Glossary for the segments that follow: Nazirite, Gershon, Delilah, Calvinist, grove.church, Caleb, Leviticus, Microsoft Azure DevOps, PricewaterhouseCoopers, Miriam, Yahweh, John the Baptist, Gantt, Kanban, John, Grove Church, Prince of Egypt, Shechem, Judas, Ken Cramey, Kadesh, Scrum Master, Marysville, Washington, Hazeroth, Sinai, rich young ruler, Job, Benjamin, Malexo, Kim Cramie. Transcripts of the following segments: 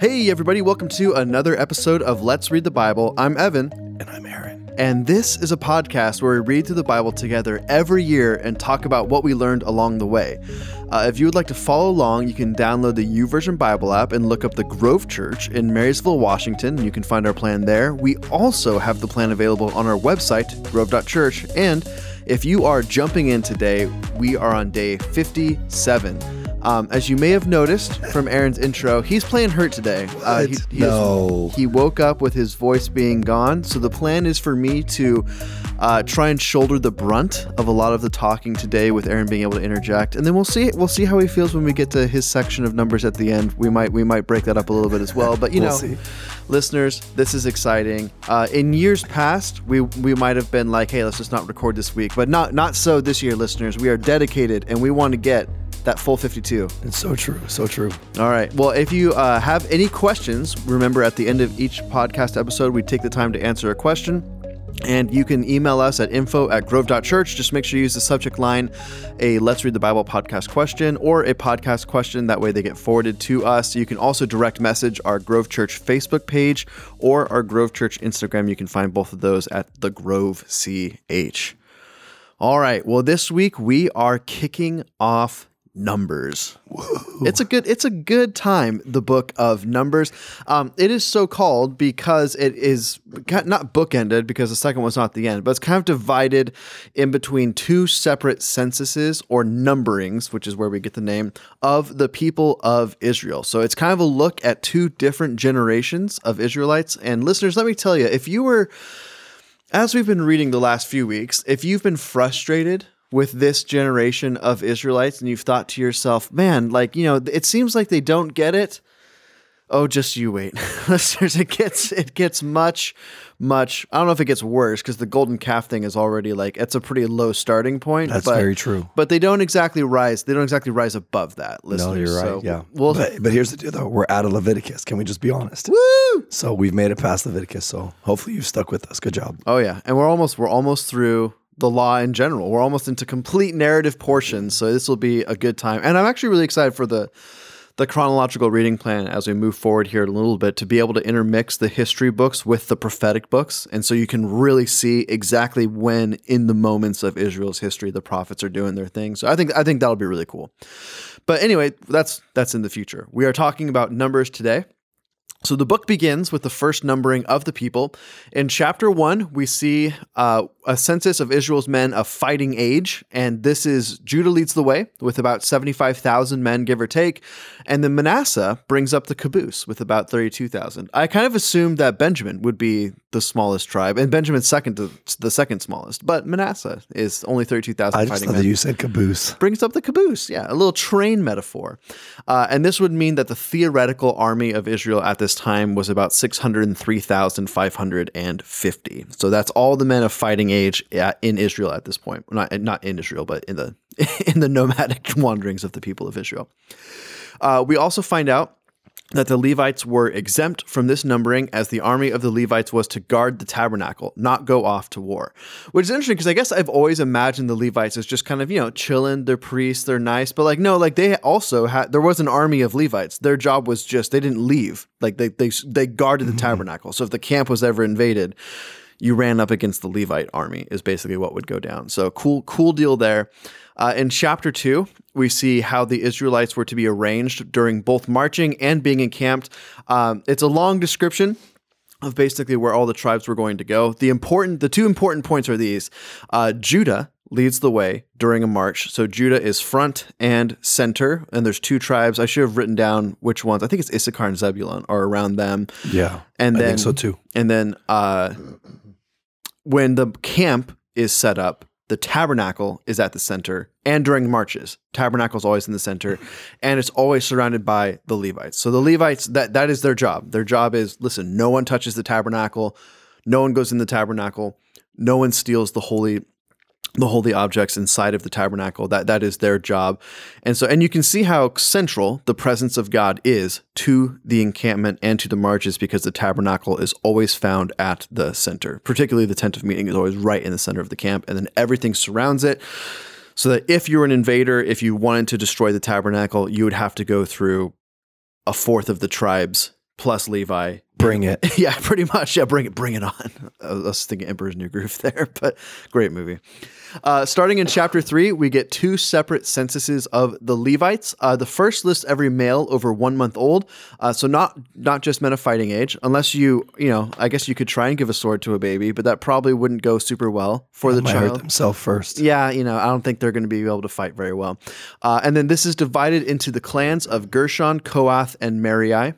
Hey everybody, welcome to another episode of Let's Read the Bible. I'm Evan. And I'm Aaron. And this is a podcast where we read through the Bible together every year and talk about what we learned along the way. If you would like to follow along, you can download the YouVersion Bible app and look up the Grove Church in Marysville, Washington. You can find our plan there. We also have the plan available on our website, grove.church. And if you are jumping in today, we are on day 57. As you may have noticed from Aaron's intro, he's playing hurt today. He woke up with his voice being gone. So the plan is for me to try and shoulder the brunt of a lot of the talking today, with Aaron being able to interject, and then we'll see how he feels when we get to his section of Numbers at the end. We might break that up a little bit as well. But you know, see. Listeners, this is exciting. In years past, we might have been like, hey, let's just not record this week, but not so this year, listeners. We are dedicated, and we want to get that full 52. It's so true. So true. All right. Well, if you have any questions, remember at the end of each podcast episode, we take the time to answer a question. And you can email us at info@grove.church. Just make sure you use the subject line, a Let's Read the Bible podcast question or a podcast question. That way they get forwarded to us. You can also direct message our Grove Church Facebook page or our Grove Church Instagram. You can find both of those at the Grove CH. All right. Well, this week we are kicking off Numbers. Whoa. It's a good time, the book of Numbers. It is so called because it is not bookended, because the second one's not the end, but it's kind of divided in between two separate censuses or numberings, which is where we get the name, of the people of Israel. So it's kind of a look at two different generations of Israelites. And listeners, let me tell you, as we've been reading the last few weeks, if you've been frustrated with this generation of Israelites, and you've thought to yourself, man, like, you know, it seems like they don't get it. Oh, just you wait. Listeners, it gets much, much, I don't know if it gets worse, because the golden calf thing is already like, it's a pretty low starting point. That's very true. But they don't exactly rise. They don't exactly rise above that, listeners. No, you're right. So, yeah. Well, but here's the deal though. We're out of Leviticus. Can we just be honest? Woo! So we've made it past Leviticus. So hopefully you've stuck with us. Good job. Oh yeah. And we're almost through the law in general. We're almost into complete narrative portions, so this will be a good time. And I'm actually really excited for the chronological reading plan as we move forward here a little bit, to be able to intermix the history books with the prophetic books. And so you can really see exactly when in the moments of Israel's history the prophets are doing their thing. So I think that'll be really cool. But anyway, that's in the future. We are talking about Numbers today. So the book begins with the first numbering of the people. In chapter 1, we see a census of Israel's men of fighting age. And this is Judah leads the way with about 75,000 men, give or take. And then Manasseh brings up the caboose with about 32,000. I kind of assumed that Benjamin would be the smallest tribe, and Benjamin's second to the second smallest, but Manasseh is only 32,000 fighting men. I just thought that you said caboose. Brings up the caboose. Yeah. A little train metaphor. And this would mean that the theoretical army of Israel at this time was about 603,550. So that's all the men of fighting age in Israel at this point. Not in Israel, but in the nomadic wanderings of the people of Israel. We also find out that the Levites were exempt from this numbering, as the army of the Levites was to guard the tabernacle, not go off to war. Which is interesting, because I guess I've always imagined the Levites as just kind of, you know, chilling, they're priests, they're nice, but like, no, like they also had, there was an army of Levites. Their job was just, they didn't leave. Like they guarded the tabernacle. So if the camp was ever invaded, you ran up against the Levite army is basically what would go down. So cool deal there. In chapter 2, we see how the Israelites were to be arranged during both marching and being encamped. It's a long description of basically where all the tribes were going to go. The two important points are these. Judah leads the way during a march. So Judah is front and center, and there's two tribes. I should have written down which ones. I think it's Issachar and Zebulun are around them. Yeah, and then, I think so too. And then when the camp is set up, the tabernacle is at the center, and during marches, tabernacle is always in the center, and it's always surrounded by the Levites. So the Levites, that is their job. Their job is, listen, no one touches the tabernacle. No one goes in the tabernacle. No one steals the holy objects inside of the tabernacle. That is their job. And you can see how central the presence of God is to the encampment and to the marches, because the tabernacle is always found at the center. Particularly the tent of meeting is always right in the center of the camp, and then everything surrounds it, so that if you're an invader, if you wanted to destroy the tabernacle, you would have to go through a fourth of the tribes plus Levi. Bring it. Yeah, pretty much. Yeah, bring it on. I was thinking Emperor's New Groove there, but great movie. Starting in chapter 3, we get two separate censuses of the Levites. The first lists every male over 1 month old, so not just men of fighting age, unless you know, I guess you could try and give a sword to a baby, but that probably wouldn't go super well for the child. Might hurt themselves first. Yeah, you know, I don't think they're going to be able to fight very well. And then this is divided into the clans of Gershon, Kohath, and Merari,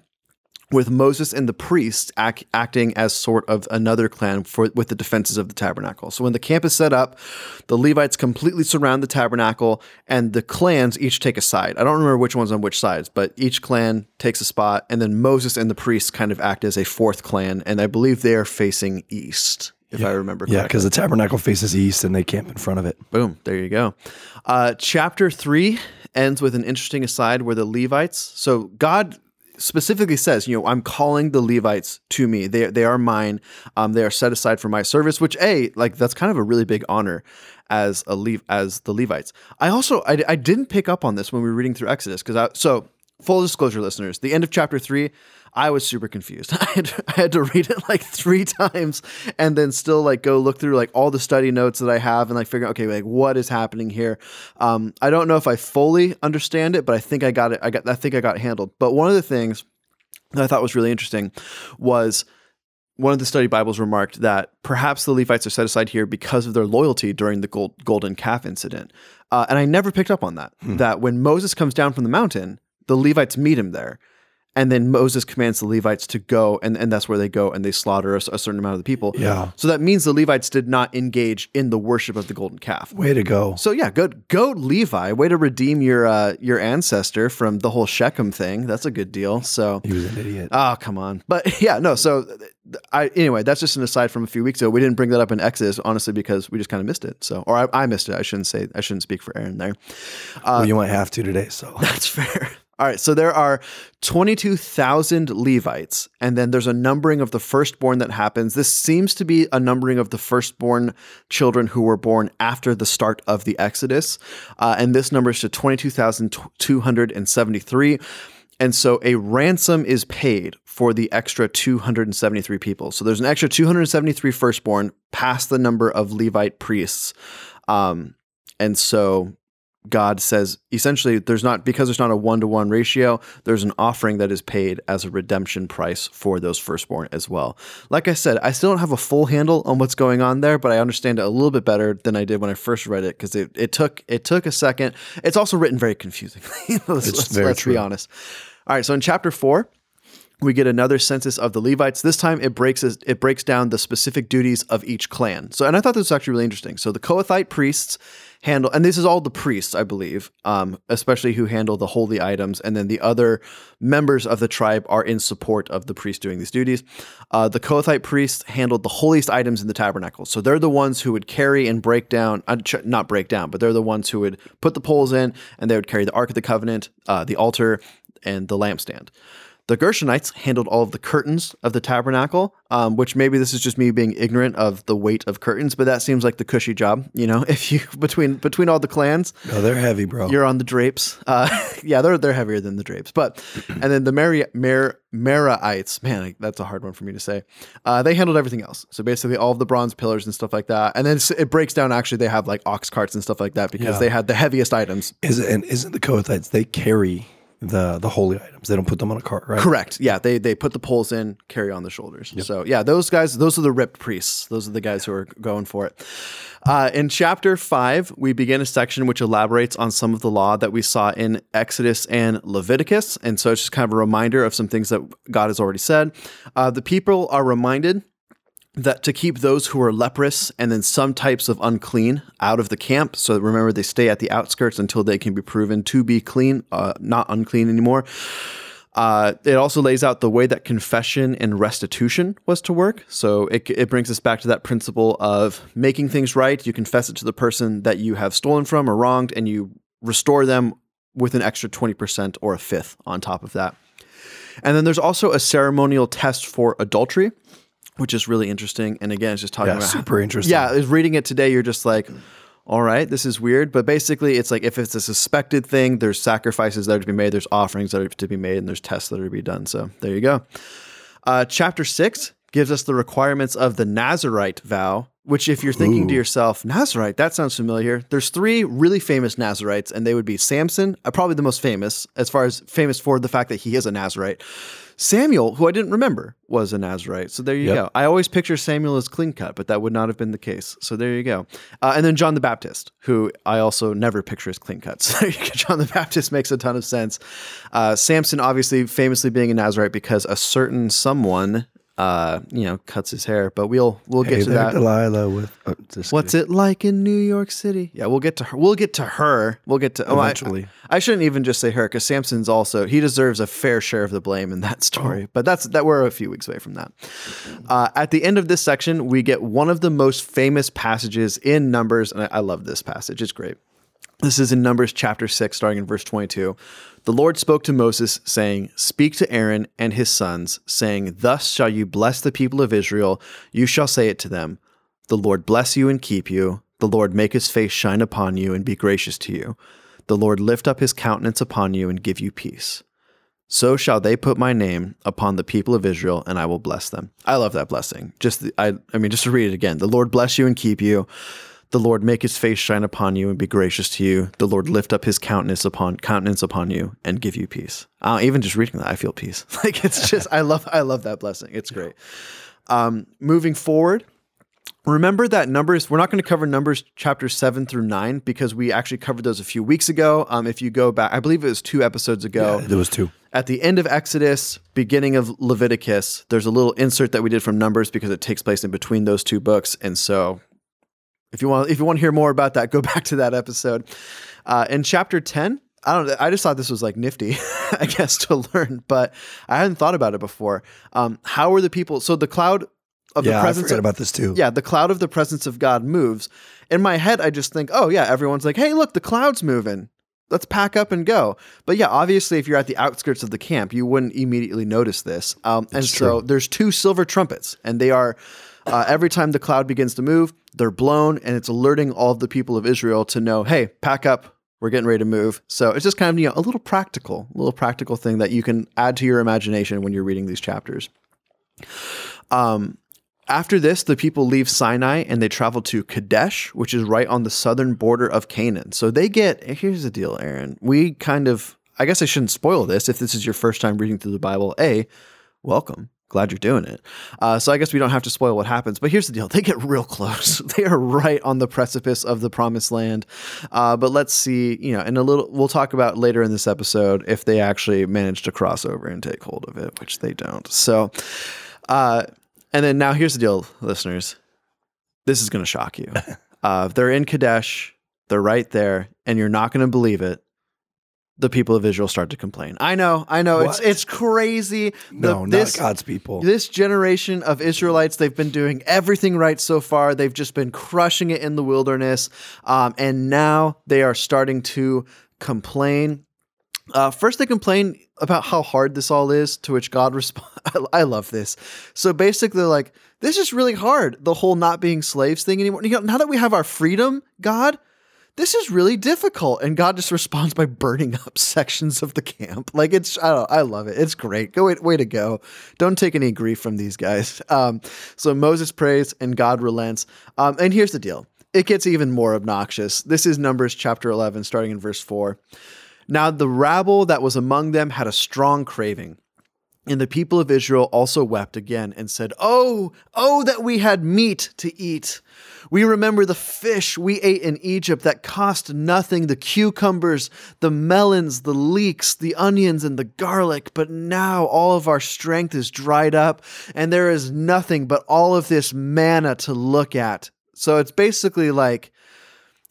with Moses and the priests acting as sort of another clan with the defenses of the tabernacle. So when the camp is set up, the Levites completely surround the tabernacle, and the clans each take a side. I don't remember which one's on which sides, but each clan takes a spot, and then Moses and the priests kind of act as a fourth clan, and I believe they are facing east. If I remember correctly. Yeah, because the tabernacle faces east and they camp in front of it. Boom. There you go. Chapter 3 ends with an interesting aside where the Levites... So God specifically says, you know, I'm calling the Levites to me. They are mine. They are set aside for my service, which that's kind of a really big honor as the Levites. I also, I didn't pick up on this when we were reading through Exodus because full disclosure, listeners, the end of chapter 3, I was super confused. I had to read it like 3 times and then still go look through all the study notes that I have and figure out, okay, what is happening here? I don't know if I fully understand it, but I think I got it. I think I got it handled. But one of the things that I thought was really interesting was one of the study Bibles remarked that perhaps the Levites are set aside here because of their loyalty during the golden calf incident. And I never picked up on that, that when Moses comes down from the mountain, the Levites meet him there. And then Moses commands the Levites to go, and that's where they go, and they slaughter a certain amount of the people. Yeah. So that means the Levites did not engage in the worship of the golden calf. Way to go. So yeah, good. Go, Levi. Way to redeem your ancestor from the whole Shechem thing. That's a good deal. So he was an idiot. Oh, come on. But yeah, no. So anyway, that's just an aside from a few weeks ago. We didn't bring that up in Exodus, honestly, because we just kind of missed it. So, or I missed it. I shouldn't speak for Aaron there. Well, you might have to today. So that's fair. All right, so there are 22,000 Levites, and then there's a numbering of the firstborn that happens. This seems to be a numbering of the firstborn children who were born after the start of the Exodus, and this numbers to 22,273. And so a ransom is paid for the extra 273 people. So there's an extra 273 firstborn past the number of Levite priests, and so... God says, essentially, there's not a 1-to-1 ratio, there's an offering that is paid as a redemption price for those firstborn as well. Like I said, I still don't have a full handle on what's going on there, but I understand it a little bit better than I did when I first read it because it took a second. It's also written very confusingly. Let's be honest. All right, so in chapter 4, we get another census of the Levites. This time it breaks down the specific duties of each clan. So, and I thought this was actually really interesting. So the Kohathite priests handle, and this is all the priests, I believe, especially who handle the holy items. And then the other members of the tribe are in support of the priest doing these duties. The Kohathite priests handled the holiest items in the tabernacle. So they're the ones who would carry and break down, not break down, but they're the ones who would put the poles in and they would carry the Ark of the Covenant, the altar, and the lampstand. The Gershonites handled all of the curtains of the tabernacle, which maybe this is just me being ignorant of the weight of curtains, but that seems like the cushy job, you know. If you between all the clans, no, they're heavy, bro. You're on the drapes. Yeah, they're heavier than the drapes. But and then the Merarites, man, that's a hard one for me to say. They handled everything else. So basically, all of the bronze pillars and stuff like that. And then it breaks down. Actually, they have ox carts and stuff like that because they had the heaviest items. Isn't the Kohathites? They carry the holy items. They don't put them on a cart, right? Correct. Yeah. They put the poles in, carry on the shoulders. Yep. So yeah, those guys, those are the ripped priests. Those are the guys who are going for it. In chapter 5, we begin a section which elaborates on some of the law that we saw in Exodus and Leviticus. And so it's just kind of a reminder of some things that God has already said. The people are reminded that to keep those who are leprous and then some types of unclean out of the camp. So remember, they stay at the outskirts until they can be proven to be clean, not unclean anymore. It also lays out the way that confession and restitution was to work. So it brings us back to that principle of making things right. You confess it to the person that you have stolen from or wronged, and you restore them with an extra 20% or a fifth on top of that. And then there's also a ceremonial test for adultery, which is really interesting. And again, it's just talking about super interesting. Yeah, reading it today, you're just like, all right, this is weird. But basically, it's like if it's a suspected thing, there's sacrifices that are to be made, there's offerings that are to be made, and there's tests that are to be done. So there you go. Chapter 6 gives us the requirements of the Nazirite vow, which if you're thinking to yourself, Nazirite, that sounds familiar. There's three really famous Nazirites, and they would be Samson, probably the most famous, as far as famous for the fact that he is a Nazirite. Samuel, who I didn't remember, was a Nazirite. So there you go. I always picture Samuel as clean cut, but that would not have been the case. So there you go. And then John the Baptist, who I also never picture as clean cut. So John the Baptist makes a ton of sense. Samson, obviously, famously being a Nazirite because a certain someone... cuts his hair, but we'll get to that. Delilah what's it like in New York City? Yeah, we'll get to her. We'll get to eventually. I shouldn't even just say her because Samson's also, he deserves a fair share of the blame in that story, but that we're a few weeks away from that. At the end of this section, we get one of the most famous passages in Numbers. And I love this passage. It's great. This is in Numbers chapter 6, starting in verse 22. The Lord spoke to Moses, saying, "Speak to Aaron and his sons, saying, thus shall you bless the people of Israel. You shall say it to them. The Lord bless you and keep you. The Lord make his face shine upon you and be gracious to you. The Lord lift up his countenance upon you and give you peace. So shall they put my name upon the people of Israel, and I will bless them." I love that blessing. Just to read it again. The Lord bless you and keep you. The Lord make his face shine upon you and be gracious to you. The Lord lift up his countenance upon you and give you peace. Even just reading that, I feel peace. Like it's just, I love that blessing. It's great. Moving forward, remember that Numbers, we're not going to cover Numbers chapter 7 through 9 because we actually covered those a few weeks ago. If you go back, I believe it was 2 episodes ago. Yeah, there was 2. At the end of Exodus, beginning of Leviticus, there's a little insert that we did from Numbers because it takes place in between those two books. And so... If you want to hear more about that, go back to that episode. In chapter 10, I just thought this was like nifty, I guess, to learn, but I hadn't thought about it before. How are the people? So the cloud of the presence. I forgot about this too. Yeah, the cloud of the presence of God moves. In my head, I just think, oh yeah, everyone's like, hey, look, the cloud's moving. Let's pack up and go. But yeah, obviously, if you're at the outskirts of the camp, you wouldn't immediately notice this. So there's 2 silver trumpets, and they are. Every time the cloud begins to move, they're blown, and it's alerting all of the people of Israel to know, hey, pack up, we're getting ready to move. So it's just kind of a little practical thing that you can add to your imagination when you're reading these chapters. After this, the people leave Sinai and they travel to Kadesh, which is right on the southern border of Canaan. So they get, here's the deal, Aaron. I guess I shouldn't spoil this. If this is your first time reading through the Bible, welcome. Glad you're doing it. So I guess we don't have to spoil what happens, but here's the deal. They get real close. They are right on the precipice of the promised land. But let's see, we'll talk about later in this episode if they actually manage to cross over and take hold of it, which they don't. So, and then now here's the deal, listeners. This is going to shock you. They're in Kadesh. They're right there, and you're not going to believe it. The people of Israel start to complain. I know. What? It's crazy. Not God's people. This generation of Israelites, they've been doing everything right so far. They've just been crushing it in the wilderness. And now they are starting to complain. First, they complain about how hard this all is, to which God responds. I love this. So basically, like, this is really hard, the whole not being slaves thing anymore. Now that we have our freedom, God, this is really difficult. And God just responds by burning up sections of the camp. Like I love it. It's great. Way to go. Don't take any grief from these guys. So Moses prays and God relents. And here's the deal. It gets even more obnoxious. This is Numbers chapter 11, starting in verse 4. Now the rabble that was among them had a strong craving. And the people of Israel also wept again and said, Oh, that we had meat to eat. We remember the fish we ate in Egypt that cost nothing, the cucumbers, the melons, the leeks, the onions, and the garlic. But now all of our strength is dried up, and there is nothing but all of this manna to look at. So it's basically like,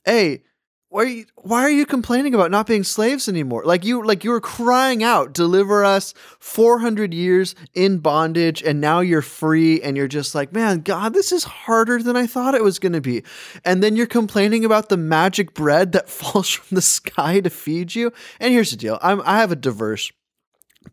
hey, why are you complaining about not being slaves anymore? Like you were crying out, deliver us, 400 years in bondage, and now you're free, and you're just like, man, God, this is harder than I thought it was going to be. And then you're complaining about the magic bread that falls from the sky to feed you. And here's the deal. I have a diverse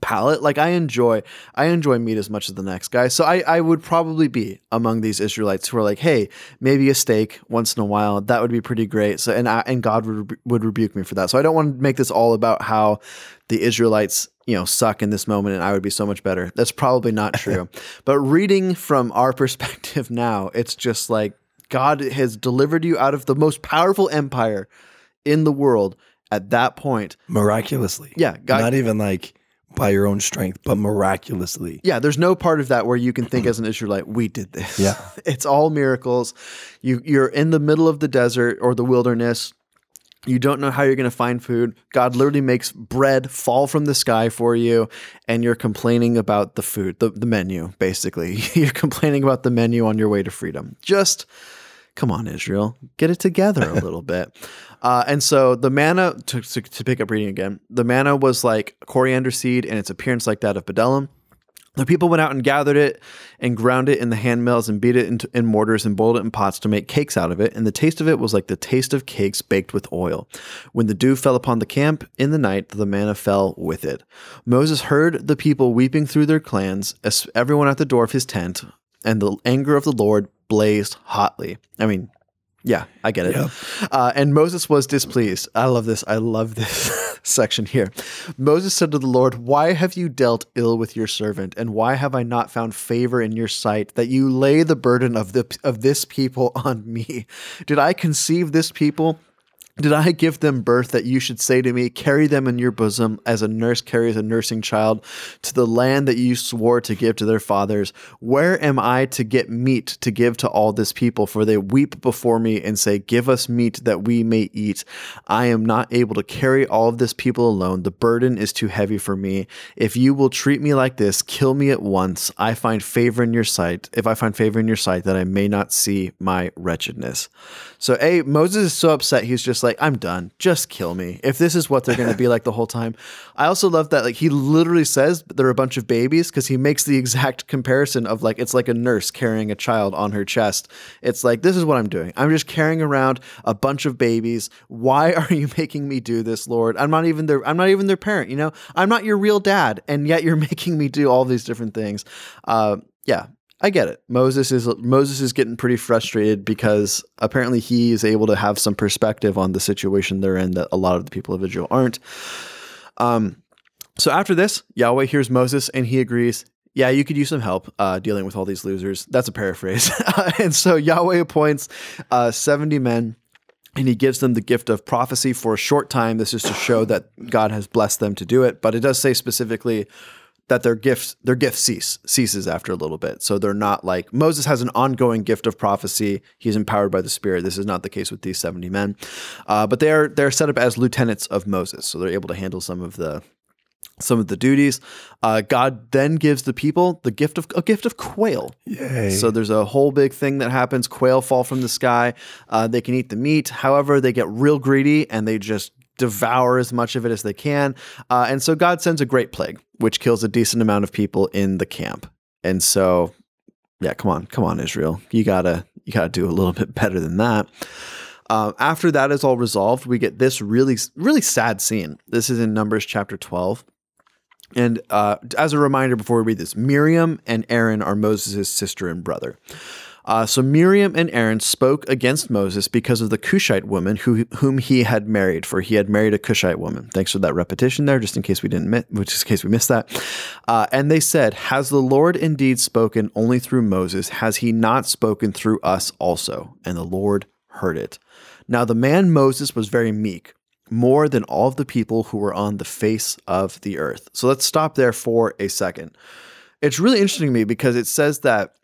palate. Like I enjoy meat as much as the next guy. So I would probably be among these Israelites who are like, hey, maybe a steak once in a while, that would be pretty great. So, and God would rebuke me for that. So I don't want to make this all about how the Israelites, you know, suck in this moment and I would be so much better. That's probably not true. But reading from our perspective now, it's just like, God has delivered you out of the most powerful empire in the world at that point. Miraculously. Yeah. God, not even like by your own strength, but miraculously. Yeah. There's no part of that where you can think as an Israelite, we did this. Yeah. It's all miracles. You're in the middle of the desert or the wilderness. You don't know how you're going to find food. God literally makes bread fall from the sky for you, and you're complaining about the food, the menu, basically. You're complaining about the menu on your way to freedom. Just come on, Israel, get it together a little bit. And so the manna, to pick up reading again, the manna was like coriander seed, and its appearance like that of bdellium. The people went out and gathered it and ground it in the hand mills and beat it in mortars and boiled it in pots to make cakes out of it. And the taste of it was like the taste of cakes baked with oil. When the dew fell upon the camp in the night, the manna fell with it. Moses heard the people weeping through their clans, everyone at the door of his tent, and the anger of the Lord blazed hotly. I mean, yeah, I get it. Yep. And Moses was displeased. I love this section here. Moses said to the Lord, why have you dealt ill with your servant? And why have I not found favor in your sight that you lay the burden of this people on me? Did I conceive this people? Did I give them birth that you should say to me, carry them in your bosom as a nurse carries a nursing child to the land that you swore to give to their fathers? Where am I to get meat to give to all this people? For they weep before me and say, give us meat that we may eat. I am not able to carry all of this people alone. The burden is too heavy for me. If you will treat me like this, kill me at once. I find favor in your sight. If I find favor in your sight, that I may not see my wretchedness. So Moses is so upset. He's just like, I'm done. Just kill me. If this is what they're going to be like the whole time. I also love that. Like, he literally says they're a bunch of babies, because he makes the exact comparison of like, it's like a nurse carrying a child on her chest. It's like, this is what I'm doing. I'm just carrying around a bunch of babies. Why are you making me do this, Lord? I'm not even their parent. You know, I'm not your real dad. And yet you're making me do all these different things. Yeah. I get it. Moses is getting pretty frustrated, because apparently he is able to have some perspective on the situation they're in that a lot of the people of Israel aren't. So after this, Yahweh hears Moses and he agrees. Yeah, you could use some help dealing with all these losers. That's a paraphrase. And so Yahweh appoints 70 men. And he gives them the gift of prophecy for a short time. This is to show that God has blessed them to do it. But it does say specifically that their gift ceases after a little bit. So they're not like, Moses has an ongoing gift of prophecy. He's empowered by the Spirit. This is not the case with these 70 men, but they're set up as lieutenants of Moses. So they're able to handle some of the duties. God then gives the people a gift of quail. Yay. So there's a whole big thing that happens. Quail fall from the sky. They can eat the meat. However, they get real greedy and they just devour as much of it as they can. And so God sends a great plague, which kills a decent amount of people in the camp. And so, yeah, come on, Israel. You gotta do a little bit better than that. After that is all resolved, we get this really, really sad scene. This is in Numbers chapter 12. And as a reminder, before we read this, Miriam and Aaron are Moses' sister and brother. So Miriam and Aaron spoke against Moses because of the Cushite woman whom he had married, for he had married a Cushite woman. Thanks for that repetition there, just in case we missed that. And they said, has the Lord indeed spoken only through Moses? Has he not spoken through us also? And the Lord heard it. Now the man Moses was very meek, more than all of the people who were on the face of the earth. So let's stop there for a second. It's really interesting to me because it says that,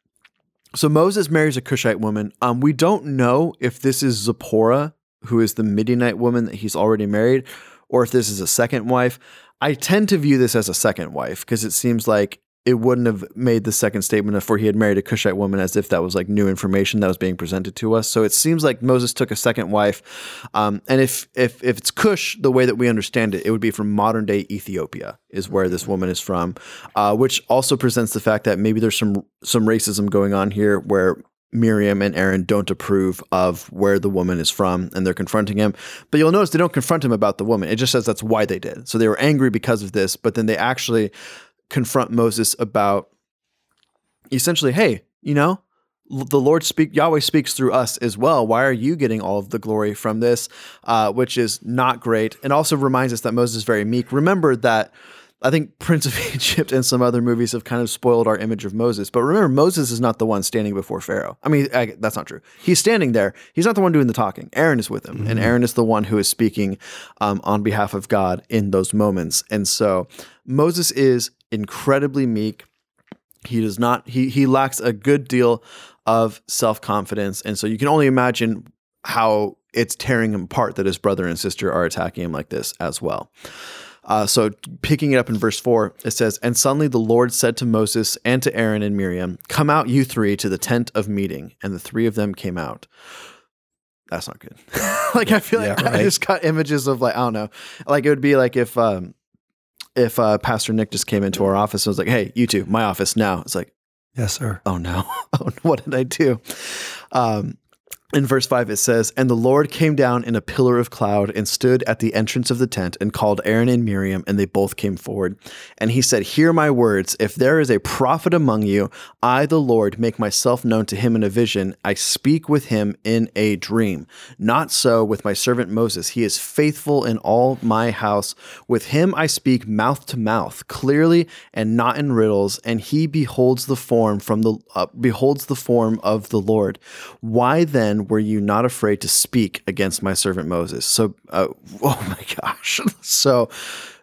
so Moses marries a Cushite woman. We don't know if this is Zipporah, who is the Midianite woman that he's already married, or if this is a second wife. I tend to view this as a second wife because it seems like it wouldn't have made the second statement of, for he had married a Cushite woman, as if that was like new information that was being presented to us. So it seems like Moses took a second wife. And if it's Cush, the way that we understand it, it would be from modern day Ethiopia is where this woman is from, which also presents the fact that maybe there's some racism going on here where Miriam and Aaron don't approve of where the woman is from, and they're confronting him. But you'll notice they don't confront him about the woman. It just says that's why they did. So they were angry because of this, but then they actually confront Moses about essentially, hey, you know, the Lord Yahweh speaks through us as well. Why are you getting all of the glory from this? Which is not great. And also reminds us that Moses is very meek. Remember that I think Prince of Egypt and some other movies have kind of spoiled our image of Moses. But remember, Moses is not the one standing before Pharaoh. I mean, that's not true. He's standing there. He's not the one doing the talking. Aaron is with him. Mm-hmm. And Aaron is the one who is speaking on behalf of God in those moments. And so Moses is incredibly meek. He does not, he lacks a good deal of self-confidence. And so you can only imagine how it's tearing him apart that his brother and sister are attacking him like this as well. So picking it up in verse 4, it says, "And suddenly the Lord said to Moses and to Aaron and Miriam, 'Come out, you three, to the tent of meeting.' And the three of them came out." That's not good. I feel like right. I just got images of I don't know. It would be like if Pastor Nick just came into our office and was like, "Hey, you two, my office now." It's like, "Yes, sir." Oh no. Oh, what did I do? In verse 5, it says, "And the Lord came down in a pillar of cloud and stood at the entrance of the tent and called Aaron and Miriam, and they both came forward. And he said, 'Hear my words. If there is a prophet among you, I, the Lord, make myself known to him in a vision. I speak with him in a dream. Not so with my servant Moses. He is faithful in all my house. With him I speak mouth to mouth, clearly and not in riddles, and he beholds the form of the Lord. Why then were you not afraid to speak against my servant Moses?'" So, oh my gosh. So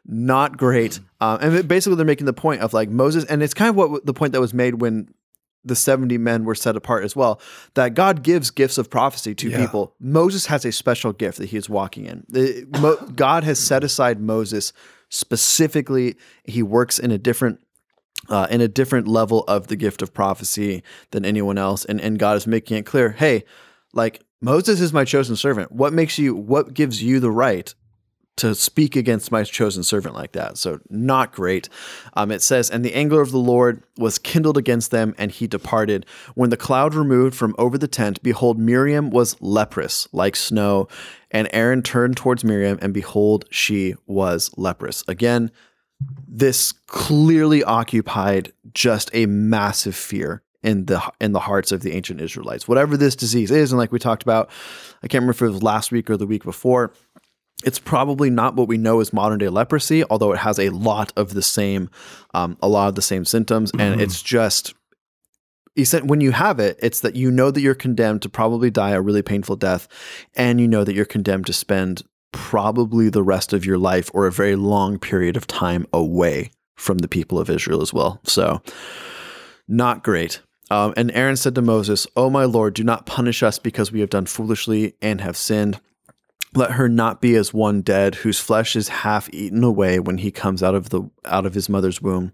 not great. And basically they're making the point of Moses. And it's kind of the point that was made when the 70 men were set apart as well, that God gives gifts of prophecy to people. Moses has a special gift that he is walking in. God has set aside Moses specifically. He works in a different level of the gift of prophecy than anyone else. And God is making it clear, hey, Moses is my chosen servant. What gives you the right to speak against my chosen servant like that? So not great. It says, "And the anger of the Lord was kindled against them, and he departed. When the cloud removed from over the tent, behold, Miriam was leprous like snow. And Aaron turned towards Miriam, and behold, she was leprous." Again, this clearly occupied just a massive fear in the hearts of the ancient Israelites, whatever this disease is. And we talked about, I can't remember if it was last week or the week before, it's probably not what we know as modern day leprosy, although it has a lot of the same symptoms. Mm-hmm. And it's just, when you have it, it's that you know that you're condemned to probably die a really painful death. And you know that you're condemned to spend probably the rest of your life or a very long period of time away from the people of Israel as well. So not great. And Aaron said to Moses, "O my Lord, do not punish us because we have done foolishly and have sinned. Let her not be as one dead, whose flesh is half eaten away when he comes out of his mother's womb."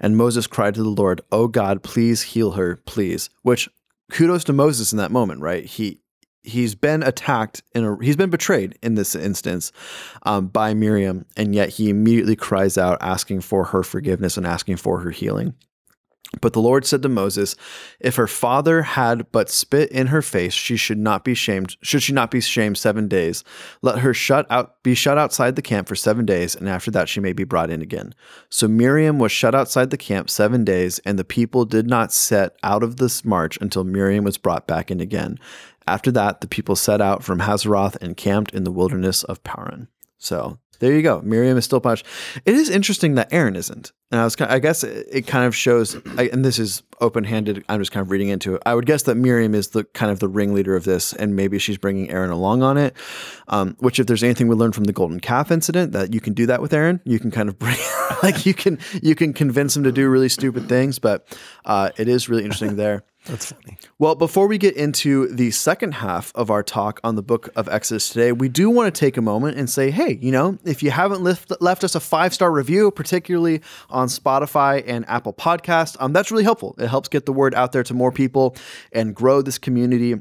And Moses cried to the Lord, "O God, please heal her, please." Which, kudos to Moses in that moment, right? He's been attacked he's been betrayed in this instance by Miriam, and yet he immediately cries out, asking for her forgiveness and asking for her healing. But the Lord said to Moses, "If her father had but spit in her face, she should not be shamed. Should she not be shamed 7 days? Let her be shut outside the camp for 7 days, and after that she may be brought in again." So Miriam was shut outside the camp 7 days, and the people did not set out of this march until Miriam was brought back in again. After that, the people set out from Hazeroth and camped in the wilderness of Paran. So there you go. Miriam is still punished. It is interesting that Aaron isn't. And I guess it kind of shows, and this is open-handed, I'm just kind of reading into it. I would guess that Miriam is the kind of the ringleader of this, and maybe she's bringing Aaron along on it, which if there's anything we learned from the golden calf incident, that you can do that with Aaron. You can kind of bring, you can convince him to do really stupid things, but it is really interesting there. That's funny. Well, before we get into the second half of our talk on the book of Exodus today, we do want to take a moment and say, hey, if you haven't left us a 5-star review, particularly on Spotify and Apple Podcasts, that's really helpful. It helps get the word out there to more people and grow this community.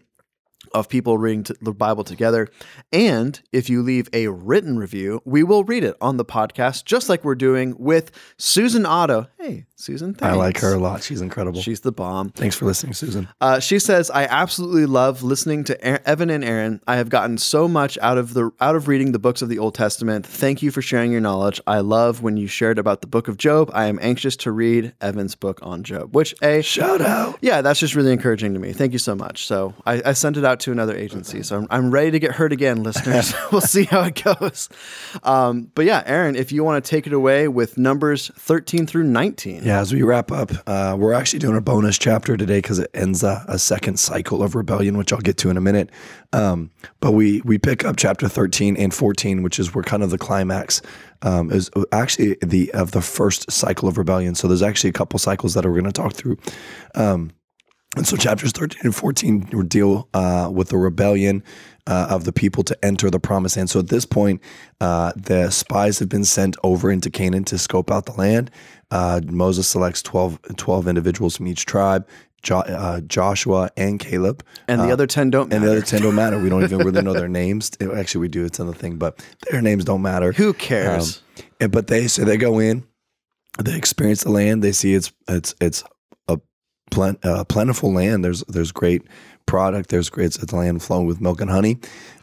of people reading the Bible together. And if you leave a written review, we will read it on the podcast, just like we're doing with Susan Otto. Hey, Susan, thanks. I like her a lot. She's incredible. She's the bomb. Thanks for listening, Susan. She says, I absolutely love listening to Evan and Aaron. I have gotten so much out of reading the books of the Old Testament. Thank you for sharing your knowledge. I love when you shared about the book of Job. I am anxious to read Evan's book on Job, which shout out. Yeah, that's just really encouraging to me. Thank you so much. So I sent it out to another agency. So I'm ready to get hurt again, listeners. We'll see how it goes. But yeah, Aaron, if you want to take it away with Numbers 13 through 19. Yeah, as we wrap up, we're actually doing a bonus chapter today because it ends a second cycle of rebellion, which I'll get to in a minute. But we pick up chapter 13 and 14, which is where kind of the climax is actually of the first cycle of rebellion. So there's actually a couple cycles that we're going to talk through. And so chapters 13 and 14 deal with the rebellion of the people to enter the promised land. So at this point, the spies have been sent over into Canaan to scope out the land. Moses selects 12 individuals from each tribe, Joshua and Caleb. And the other 10 don't matter. And the other 10 don't matter. We don't even really know their names. Actually, we do. It's another thing, but their names don't matter. Who cares? But they go in, they experience the land. They see it's plentiful land. There's great product. It's a land flowing with milk and honey.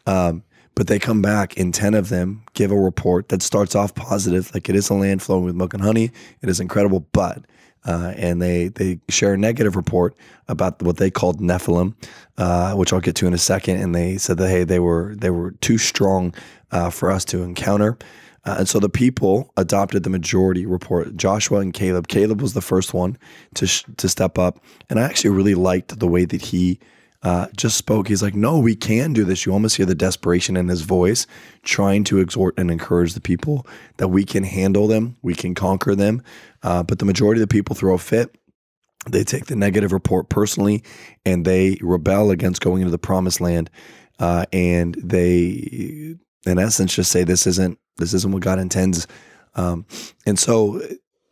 But they come back and 10 of them give a report that starts off positive. Like, it is a land flowing with milk and honey. It is incredible. But, and they share a negative report about what they called Nephilim, which I'll get to in a second. And they said that, hey, they were too strong, for us to encounter. And so the people adopted the majority report, Joshua and Caleb. Caleb was the first one to step up. And I actually really liked the way that he just spoke. He's like, no, we can do this. You almost hear the desperation in his voice, trying to exhort and encourage the people that we can handle them, we can conquer them. But the majority of the people throw a fit. They take the negative report personally, and they rebel against going into the promised land. And they, in essence, just say this isn't what God intends. And so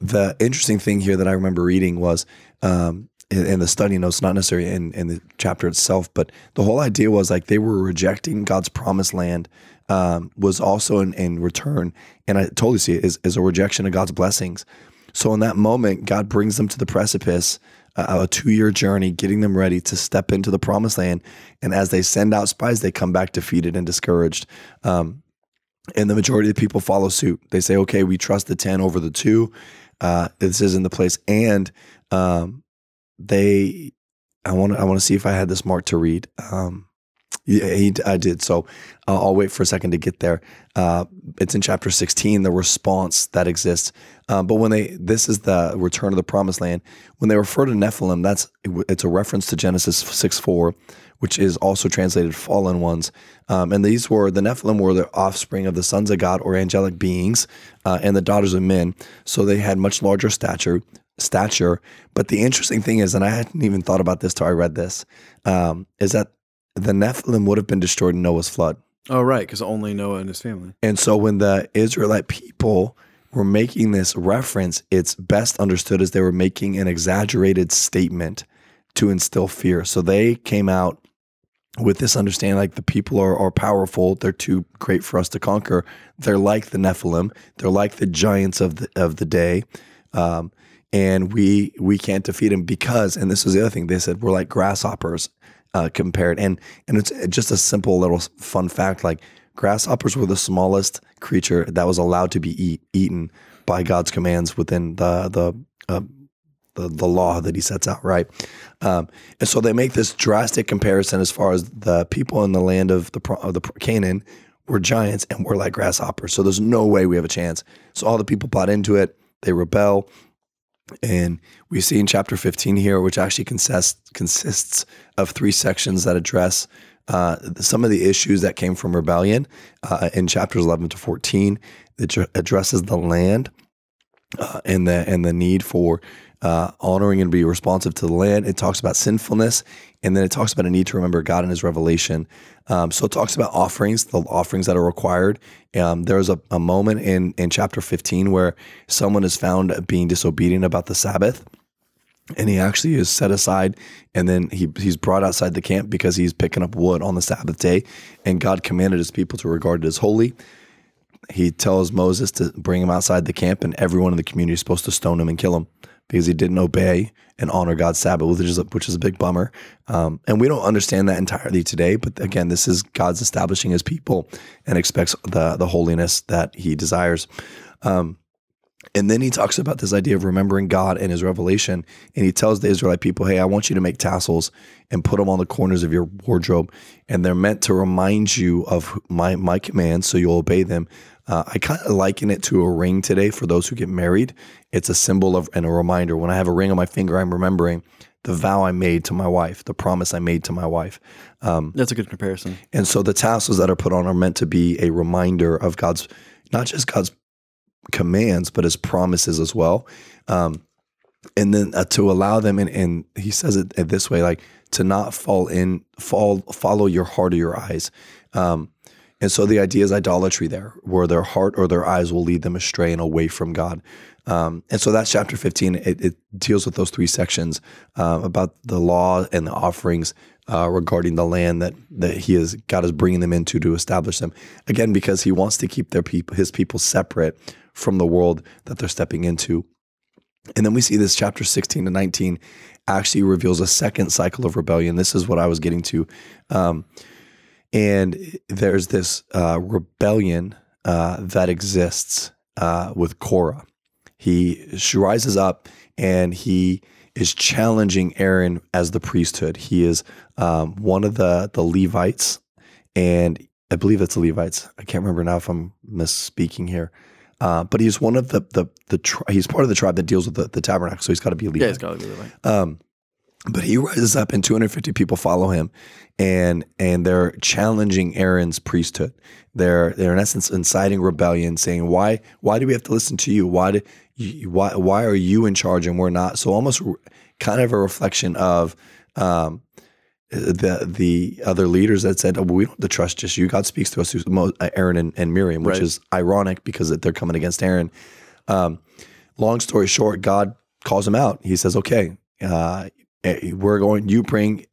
the interesting thing here that I remember reading was, in the study notes, not necessarily in the chapter itself, but the whole idea was like they were rejecting God's promised land, was also in return. And I totally see it as a rejection of God's blessings. So in that moment, God brings them to the precipice, a 2-year journey, getting them ready to step into the promised land. And as they send out spies, they come back defeated and discouraged. And the majority of the people follow suit. They say, okay, we trust the 10 over the 2. This isn't the place. And I want to see if I had this marked to read. I did. So I'll wait for a second to get there. It's in chapter 16, the response that exists. But this is the return of the promised land. When they refer to Nephilim, it's a reference to Genesis 6:4, which is also translated fallen ones. And the Nephilim were the offspring of the sons of God, or angelic beings, and the daughters of men. So they had much larger stature. But the interesting thing is, and I hadn't even thought about this till I read this, is that the Nephilim would have been destroyed in Noah's flood. Oh, right, because only Noah and his family. And so when the Israelite people were making this reference, it's best understood as they were making an exaggerated statement to instill fear. So they came out with this understanding, like, the people are powerful. They're too great for us to conquer. They're like the Nephilim. They're like the giants of the day. And we can't defeat them because, and this was the other thing, they said, we're like grasshoppers compared. And it's just a simple little fun fact, like, grasshoppers were the smallest creature that was allowed to be eaten by God's commands within the law that he sets out, right? And so they make this drastic comparison as far as the people in the land of the Canaan were giants and we're like grasshoppers. So there's no way we have a chance. So all the people bought into it. They rebel. And we see in chapter 15 here, which actually consists of 3 sections that address some of the issues that came from rebellion in chapters 11 to 14. It addresses the land and the need for honoring and be responsive to the land. It talks about sinfulness, and then it talks about a need to remember God and his revelation. So it talks about offerings, the offerings that are required. There's a moment in chapter 15 where someone is found being disobedient about the Sabbath. And he actually is set aside, and then he's brought outside the camp because he's picking up wood on the Sabbath day, and God commanded his people to regard it as holy. He tells Moses to bring him outside the camp, and everyone in the community is supposed to stone him and kill him because he didn't obey and honor God's Sabbath, which is a big bummer. And we don't understand that entirely today, but again, this is God's establishing his people and expects the holiness that he desires. And then he talks about this idea of remembering God and his revelation. And he tells the Israelite people, hey, I want you to make tassels and put them on the corners of your wardrobe. And they're meant to remind you of my commands, so you'll obey them. I kind of liken it to a ring today for those who get married. It's a symbol of and a reminder. When I have a ring on my finger, I'm remembering the vow I made to my wife, the promise I made to my wife. That's a good comparison. And so the tassels that are put on are meant to be a reminder of God's, not just God's commands, but his promises as well. And then to allow them in, and he says it this way, like to not follow your heart or your eyes. And so the idea is idolatry there, where their heart or their eyes will lead them astray and away from God. And so that's chapter 15. It deals with those three sections about the law and the offerings regarding the land that God is bringing them into to establish them. Again, because he wants to keep his people separate from the world that they're stepping into. And then we see this chapter 16 to 19 actually reveals a second cycle of rebellion. This is what I was getting to. And there's this rebellion that exists with Korah. She rises up and he is challenging Aaron as the priesthood. He is one of the Levites, and I believe it's the Levites. I can't remember now if I'm misspeaking here. But he's one of he's part of the tribe that deals with the tabernacle, so he's got to be a Levite. Yeah, he's got to be a Levite. But he rises up and 250 people follow him, and they're challenging Aaron's priesthood. They're in essence inciting rebellion, saying, why do we have to listen to you? Why are you in charge and we're not? So almost kind of a reflection of the other leaders that said, we don't have to trust just you. God speaks to us through Aaron and Miriam, which is ironic because they're coming against Aaron. Long story short, God calls him out. He says, okay, you bring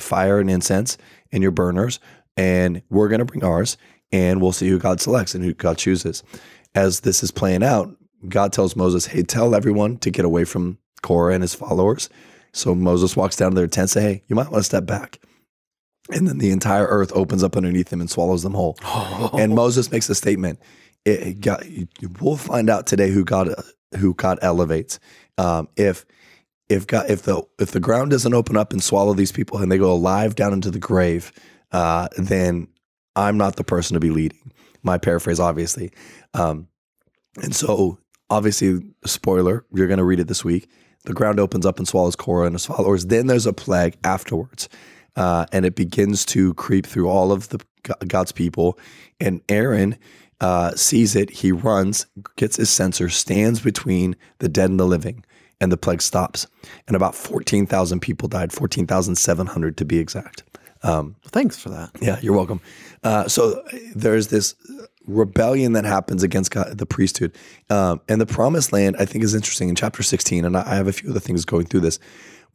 fire and incense in your burners, and we're going to bring ours, and we'll see who God selects and who God chooses. As this is playing out, God tells Moses, hey, tell everyone to get away from Korah and his followers. So Moses walks down to their tent and says, hey, you might want to step back. And then the entire earth opens up underneath them and swallows them whole. Oh. And Moses makes a statement. We'll find out today who God elevates. If the ground doesn't open up and swallow these people and they go alive down into the grave, then I'm not the person to be leading. My paraphrase, obviously. And so, obviously, spoiler, you're going to read it this week. The ground opens up and swallows Korah and his followers. Then there's a plague afterwards, and it begins to creep through all of God's people. And Aaron sees it. He runs, gets his censer, stands between the dead and the living. And the plague stops, and about 14,000 people died, 14,700 to be exact. Thanks for that. Yeah, you're welcome. So there's this rebellion that happens against God, the priesthood, and the promised land. I think is interesting in chapter 16, and I have a few other things going through this.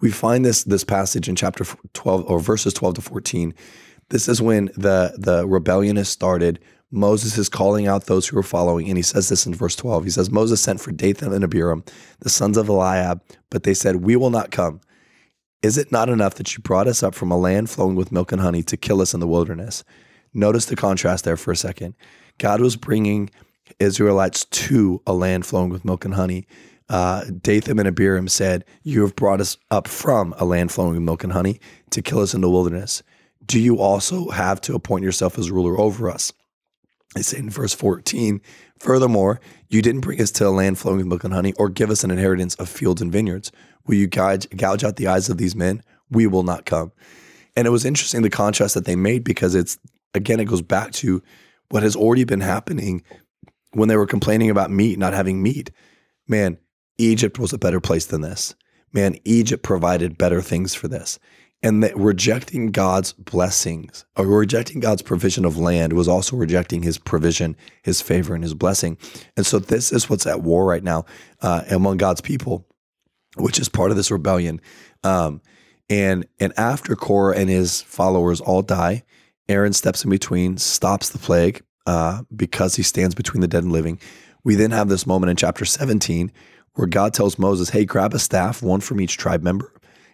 We find this passage in chapter 12 or verses 12 to 14. This is when the rebellion has started. Moses is calling out those who are following, and he says this in verse 12. He says, Moses sent for Dathan and Abiram, the sons of Eliab, but they said, we will not come. Is it not enough that you brought us up from a land flowing with milk and honey to kill us in the wilderness? Notice the contrast there for a second. God was bringing Israelites to a land flowing with milk and honey. Dathan and Abiram said, you have brought us up from a land flowing with milk and honey to kill us in the wilderness. Do you also have to appoint yourself as ruler over us? They say in verse 14, furthermore, you didn't bring us to a land flowing with milk and honey or give us an inheritance of fields and vineyards. Will you gouge out the eyes of these men? We will not come. And it was interesting, the contrast that they made, because it goes back to what has already been happening when they were complaining about meat, not having meat. Man, Egypt was a better place than this. Man, Egypt provided better things for this. And that rejecting God's blessings or rejecting God's provision of land was also rejecting his provision, his favor, and his blessing. And so this is what's at war right now among God's people. which is part of this rebellion. And after Korah and his followers all die, Aaron steps in between, stops the plague because he stands between the dead and living. We then have this moment in chapter 17 where God tells Moses, hey, grab a staff, one from each tribe member,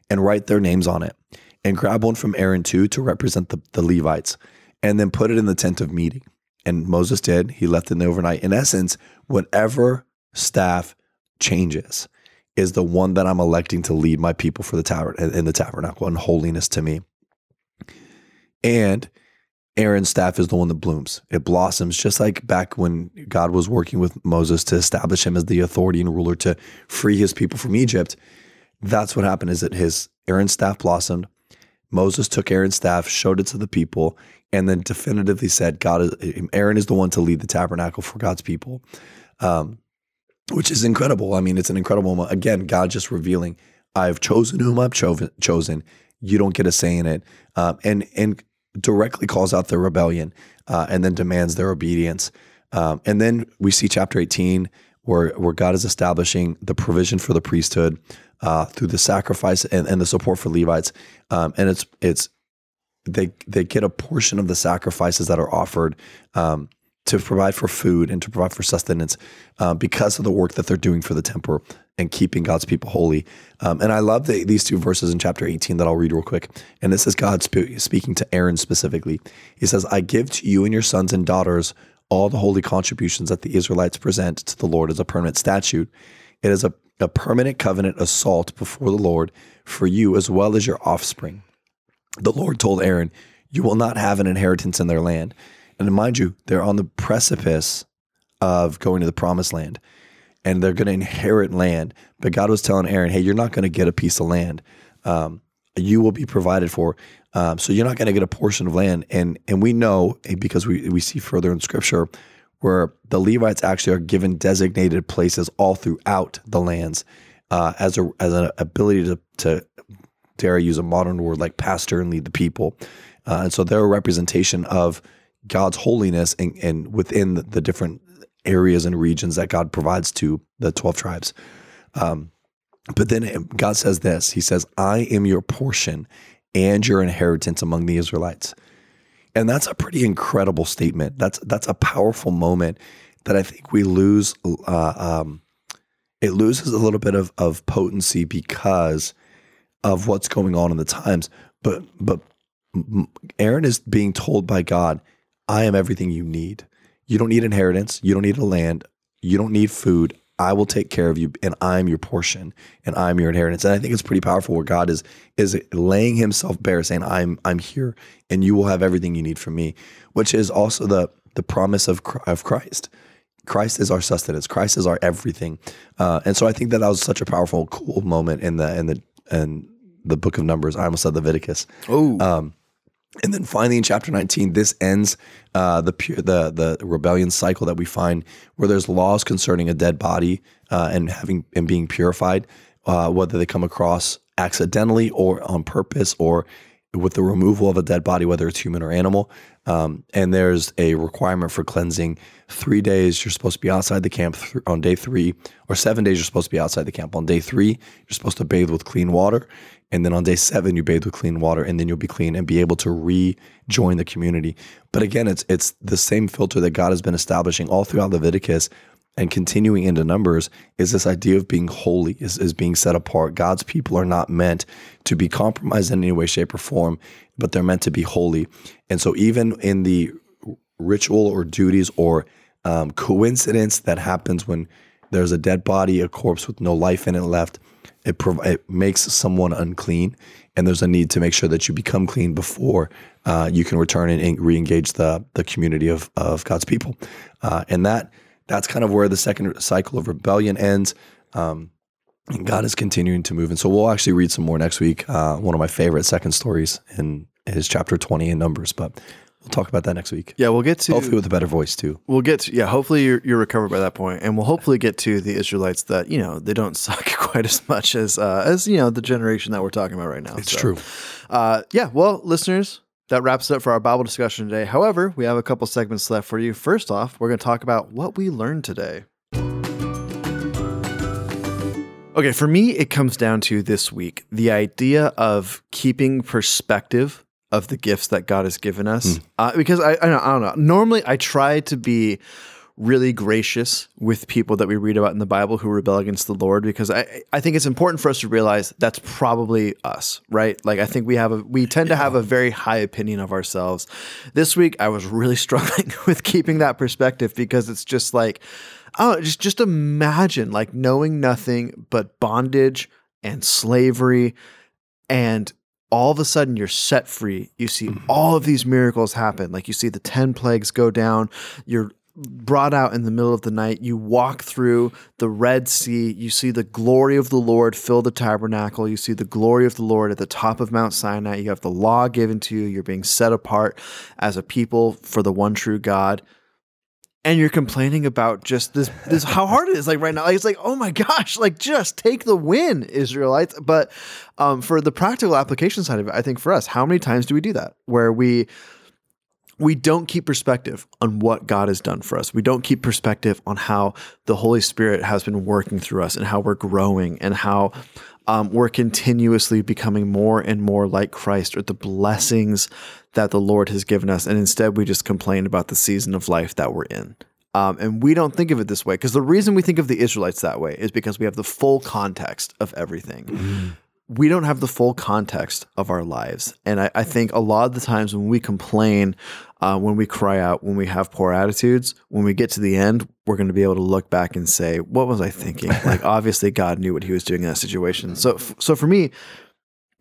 and write their names on it. And grab one from Aaron too to represent the Levites. And then put it in the tent of meeting. And Moses did. He left it overnight. In essence, whatever staff changes is the one that I'm electing to lead my people for the in the tabernacle and holiness to me. And Aaron's staff is the one that blooms. It blossoms, just like back when God was working with Moses to establish him as the authority and ruler to free his people from Egypt. That's what happened, is that Aaron's staff blossomed. Moses took Aaron's staff, showed it to the people, and then definitively said, Aaron is the one to lead the tabernacle for God's people, which is incredible. I mean, it's an incredible moment. Again, God just revealing, I've chosen whom I've chosen. You don't get a say in it. And directly calls out their rebellion and then demands their obedience. And then we see chapter 18 where God is establishing the provision for the priesthood through the sacrifice and the support for Levites. And they get a portion of the sacrifices that are offered to provide for food and to provide for sustenance because of the work that they're doing for the temple and keeping God's people holy. And I love these two verses in chapter 18 that I'll read real quick. And this is God speaking to Aaron specifically. He says, I give to you and your sons and daughters all the holy contributions that the Israelites present to the Lord as a permanent statute. It is a permanent covenant assault before the Lord for you as well as your offspring. The Lord told Aaron, you will not have an inheritance in their land. And mind you, they're on the precipice of going to the promised land and they're going to inherit land. But God was telling Aaron, hey, you're not going to get a piece of land. You will be provided for. So you're not going to get a portion of land. And we know, because we see further in scripture, where the Levites actually are given designated places all throughout the lands as an ability to dare I use a modern word, like pastor and lead the people. And so they're a representation of God's holiness and within the different areas and regions that God provides to the 12 tribes. But then God says this, he says, I am your portion and your inheritance among the Israelites. And that's a pretty incredible statement. That's a powerful moment that I think we lose. It loses a little bit of potency because of what's going on in the times. But Aaron is being told by God, I am everything you need. You don't need inheritance. You don't need a land. You don't need food. I will take care of you, and I'm your portion, and I'm your inheritance. And I think it's pretty powerful where God is laying himself bare, saying, I'm here, and you will have everything you need from me, which is also the promise of Christ. Christ is our sustenance. Christ is our everything. And so I think that was such a powerful, cool moment in the book of Numbers. I almost said Leviticus. Oh. And then finally in chapter 19, this ends the rebellion cycle that we find where there's laws concerning a dead body and being purified, whether they come across accidentally or on purpose or with the removal of a dead body, whether it's human or animal. And there's a requirement for cleansing. 3 days you're supposed to be outside the camp on day three, or 7 days you're supposed to be outside the camp. On day three, you're supposed to bathe with clean water. And then on day seven, you bathe with clean water, and then you'll be clean and be able to rejoin the community. But again, it's the same filter that God has been establishing all throughout Leviticus and continuing into Numbers, is this idea of being holy, is being set apart. God's people are not meant to be compromised in any way, shape, or form, but they're meant to be holy. And so even in the ritual or duties or coincidence that happens when there's a dead body, a corpse with no life in it left, it makes someone unclean, and there's a need to make sure that you become clean before you can return and re-engage the community of God's people. And that's kind of where the second cycle of rebellion ends, and God is continuing to move. And so we'll actually read some more next week, one of my favorite second stories is chapter 20 in Numbers, but we'll talk about that next week. Yeah, we'll get to... Hopefully with a better voice too. Hopefully you're recovered by that point, and we'll hopefully get to the Israelites that, they don't suck quite as much as the generation that we're talking about right now. It's true. Well, listeners... That wraps it up for our Bible discussion today. However, we have a couple segments left for you. First off, we're going to talk about what we learned today. Okay, for me, it comes down to this week, the idea of keeping perspective of the gifts that God has given us. Because I don't know. Normally, I try to be really gracious with people that we read about in the Bible who rebel against the Lord, because I think it's important for us to realize that's probably us, right? Like, I think we tend to have a very high opinion of ourselves. This week, I was really struggling with keeping that perspective, because it's just like, oh, just imagine like knowing nothing but bondage and slavery, and all of a sudden you're set free. You see all of these miracles happen. Like, you see the 10 plagues go down. You're brought out in the middle of the night. You walk through the Red Sea. You see the glory of the Lord fill the tabernacle. You see the glory of the Lord at the top of Mount Sinai. You have the law given to you. You're being set apart as a people for the one true God. And you're complaining about just this how hard it is, like right now. Like, it's like, oh my gosh, like just take the win, Israelites. But for the practical application side of it, I think for us, how many times do we do that? Where we don't keep perspective on what God has done for us. We don't keep perspective on how the Holy Spirit has been working through us, and how we're growing, and how we're continuously becoming more and more like Christ, or the blessings that the Lord has given us. And instead, we just complain about the season of life that we're in. And we don't think of it this way, because the reason we think of the Israelites that way is because we have the full context of everything. We don't have the full context of our lives. And I think a lot of the times when we complain, when we cry out, when we have poor attitudes, when we get to the end, we're going to be able to look back and say, what was I thinking? Like, obviously God knew what he was doing in that situation. So for me,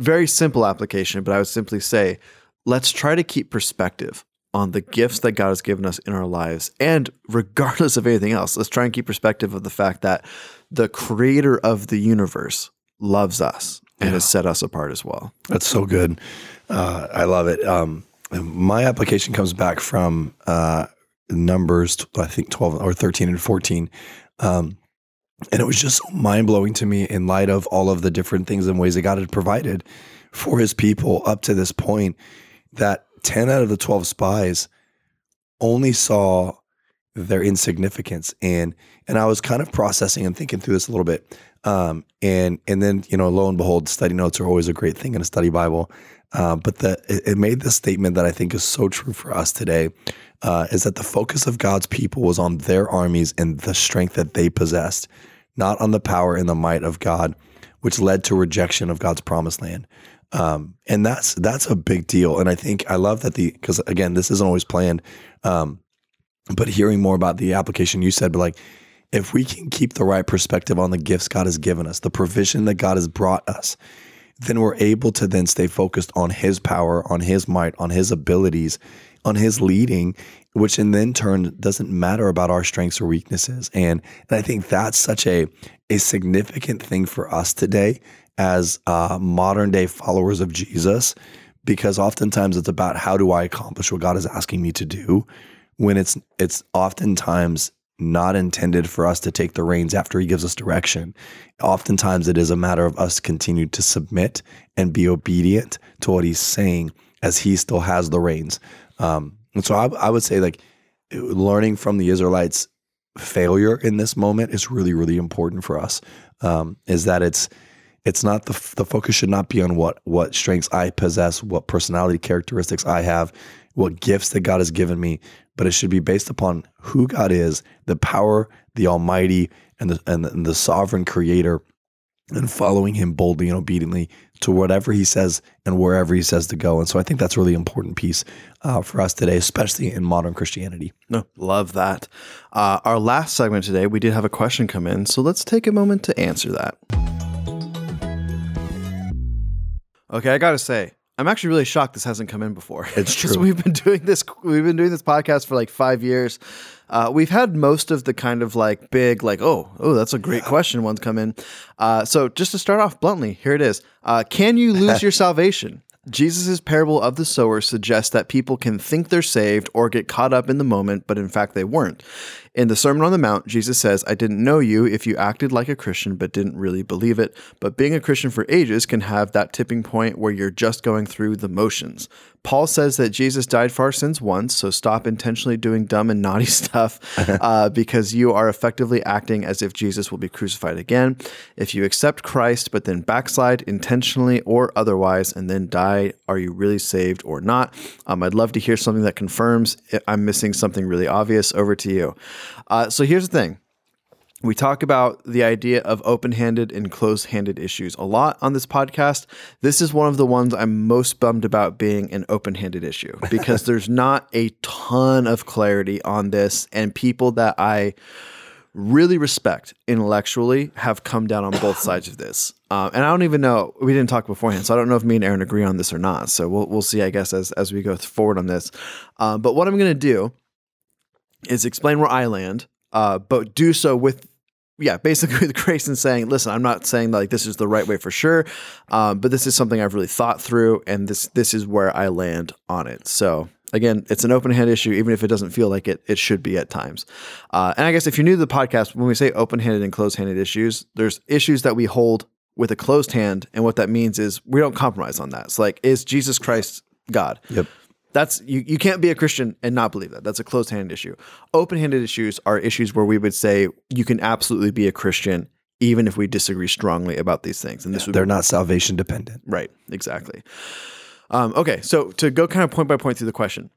very simple application, but I would simply say, let's try to keep perspective on the gifts that God has given us in our lives. And regardless of anything else, let's try and keep perspective of the fact that the creator of the universe loves us. And has set us apart as well. That's so good. I love it. My application comes back from Numbers, I think 12 or 13 and 14. And it was just so mind-blowing to me in light of all of the different things and ways that God had provided for his people up to this point, that 10 out of the 12 spies only saw their insignificance. And I was kind of processing and thinking through this a little bit. And then, you know, lo and behold, study notes are always a great thing in a study Bible. But it made this statement that I think is so true for us today, is that the focus of God's people was on their armies and the strength that they possessed, not on the power and the might of God, which led to rejection of God's promised land. And that's a big deal. And I think I love that because again, this isn't always planned. But hearing more about the application you said, but like, if we can keep the right perspective on the gifts God has given us, the provision that God has brought us, then we're able to then stay focused on his power, on his might, on his abilities, on his leading, which in turn doesn't matter about our strengths or weaknesses. And I think that's such a significant thing for us today as modern day followers of Jesus, because oftentimes it's about how do I accomplish what God is asking me to do, when it's oftentimes not intended for us to take the reins after he gives us direction. Oftentimes it is a matter of us continue to submit and be obedient to what he's saying as he still has the reins. And so I would say, like, learning from the Israelites' failure in this moment is really, really important for us, is that it's not the focus should not be on what strengths I possess, what personality characteristics I have, what gifts that God has given me, but it should be based upon who God is, the power, the Almighty, and the sovereign creator, and following him boldly and obediently to whatever he says and wherever he says to go. And so I think that's a really important piece for us today, especially in modern Christianity. No, love that. Our last segment today, we did have a question come in, so let's take a moment to answer that. Okay, I gotta say, I'm actually really shocked this hasn't come in before. It's true. We've been doing this podcast for like 5 years. We've had most of the kind of like big, like, oh, that's a great question ones come in. So just to start off bluntly, here it is. Can you lose your salvation? Jesus' parable of the sower suggests that people can think they're saved or get caught up in the moment, but in fact they weren't. In the Sermon on the Mount, Jesus says, I didn't know you if you acted like a Christian but didn't really believe it. But being a Christian for ages can have that tipping point where you're just going through the motions. Paul says that Jesus died for our sins once, so stop intentionally doing dumb and naughty stuff because you are effectively acting as if Jesus will be crucified again. If you accept Christ but then backslide intentionally or otherwise and then die, are you really saved or not? I'd love to hear something that confirms I'm missing something really obvious. Over to you. So here's the thing. We talk about the idea of open-handed and closed-handed issues a lot on this podcast. This is one of the ones I'm most bummed about being an open-handed issue because there's not a ton of clarity on this, and people that I really respect intellectually have come down on both sides of this. And I don't even know, we didn't talk beforehand, so I don't know if me and Aaron agree on this or not. So we'll see, I guess, as we go forward on this. But what I'm going to do is explain where I land, but do so with basically with grace and saying, listen, I'm not saying like this is the right way for sure, but this is something I've really thought through, and this is where I land on it. So again, it's an open-handed issue, even if it doesn't feel like it should be at times. And I guess if you're new to the podcast, when we say open-handed and closed-handed issues, there's issues that we hold with a closed hand, and what that means is we don't compromise on that. It's like, is Jesus Christ God? Yep. That's you can't be a Christian and not believe that. That's a closed-handed issue. Open-handed issues are issues where we would say you can absolutely be a Christian even if we disagree strongly about these things. And this they're not salvation dependent. Right, exactly. Okay, so to go kind of point by point through the question.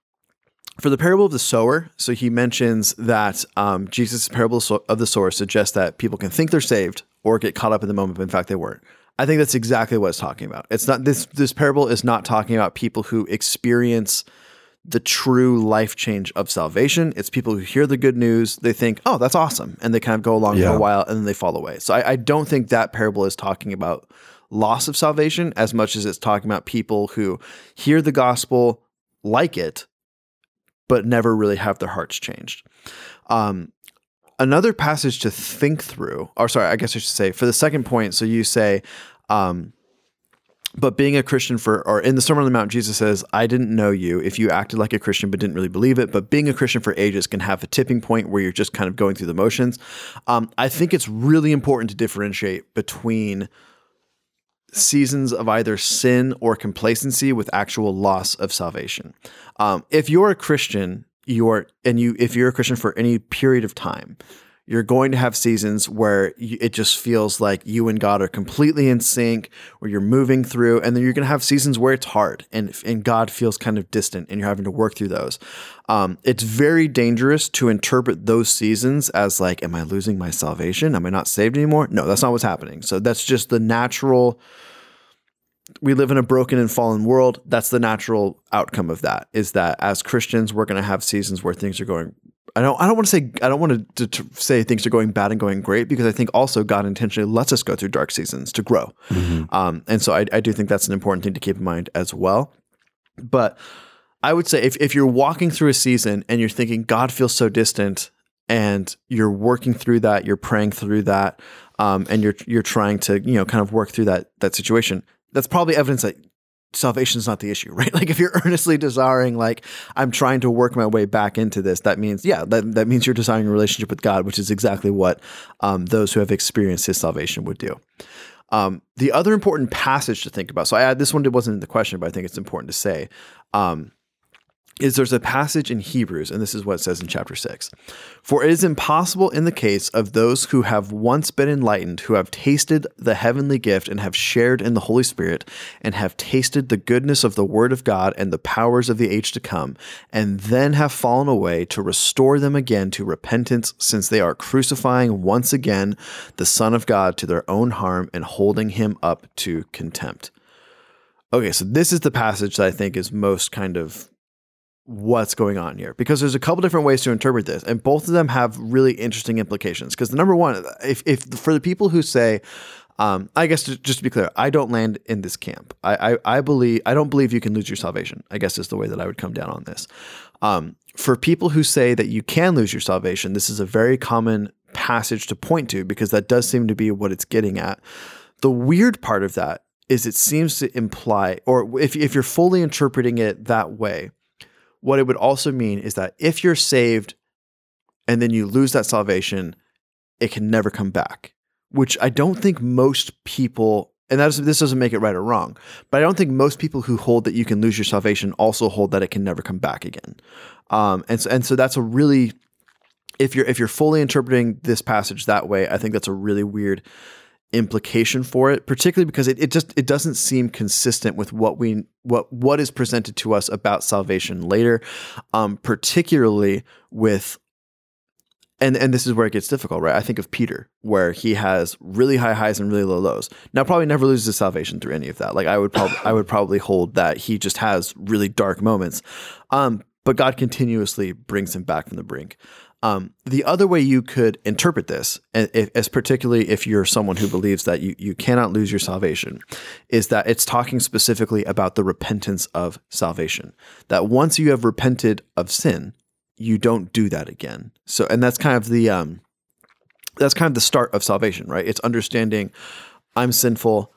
For the parable of the sower, so he mentions that Jesus' parable of the sower suggests that people can think they're saved or get caught up in the moment, but in fact they weren't. I think that's exactly what it's talking about. It's not this parable is not talking about people who experience the true life change of salvation. It's people who hear the good news, they think, oh, that's awesome, and they kind of go along for a while and then they fall away. So I don't think that parable is talking about loss of salvation as much as it's talking about people who hear the gospel, like it, but never really have their hearts changed. Another passage to think through, or sorry, I guess I should say for the second point. So you say, but being a Christian or in the Sermon on the Mount, Jesus says, I didn't know you if you acted like a Christian, but didn't really believe it. But being a Christian for ages can have a tipping point where you're just kind of going through the motions. I think it's really important to differentiate between seasons of either sin or complacency with actual loss of salvation. If you're a Christian, if you're a Christian for any period of time, you're going to have seasons where it just feels like you and God are completely in sync, where you're moving through, and then you're going to have seasons where it's hard and God feels kind of distant and you're having to work through those. It's very dangerous to interpret those seasons as like, am I losing my salvation? Am I not saved anymore? No, that's not what's happening. So that's just the natural. We live in a broken and fallen world. That's the natural outcome of that, is that as Christians, we're going to have seasons where things are going. I don't want to say things are going bad and going great, because I think also God intentionally lets us go through dark seasons to grow. Mm-hmm. And so I do think that's an important thing to keep in mind as well. But I would say if you're walking through a season and you're thinking God feels so distant, and you're working through that, you're praying through that, and you're trying to, kind of work through that situation, that's probably evidence that salvation is not the issue, right? Like if you're earnestly desiring, like I'm trying to work my way back into this, that means, that means you're desiring a relationship with God, which is exactly what those who have experienced his salvation would do. The other important passage to think about, so I add this one, it wasn't in the question, but I think it's important to say, is there's a passage in Hebrews, and this is what it says in chapter 6. For it is impossible in the case of those who have once been enlightened, who have tasted the heavenly gift and have shared in the Holy Spirit and have tasted the goodness of the word of God and the powers of the age to come, and then have fallen away, to restore them again to repentance, since they are crucifying once again the Son of God to their own harm and holding him up to contempt. Okay, so this is the passage that I think is most kind of what's going on here, because there's a couple different ways to interpret this, and both of them have really interesting implications. Because the number one, if for the people who say, I guess just to be clear, I don't land in this camp. I don't believe you can lose your salvation, I guess is the way that I would come down on this. For people who say that you can lose your salvation, this is a very common passage to point to, because that does seem to be what it's getting at. The weird part of that is it seems to imply, or if you're fully interpreting it that way, what it would also mean is that if you're saved and then you lose that salvation, it can never come back, which I don't think most people And this doesn't make it right or wrong, but I don't think most people who hold that you can lose your salvation also hold that it can never come back again. So that's a really, if you're fully interpreting this passage that way, I think that's a really weird implication for it, particularly because it doesn't seem consistent with what is presented to us about salvation later, particularly with. And this is where it gets difficult, right? I think of Peter, where he has really high highs and really low lows. Now, probably never loses his salvation through any of that. Like I would probably hold that he just has really dark moments, but God continuously brings him back from the brink. The other way you could interpret this, as particularly if you're someone who believes that you cannot lose your salvation, is that it's talking specifically about the repentance of salvation. That once you have repented of sin, you don't do that again. So, and that's kind of the start of salvation, right? It's understanding I'm sinful.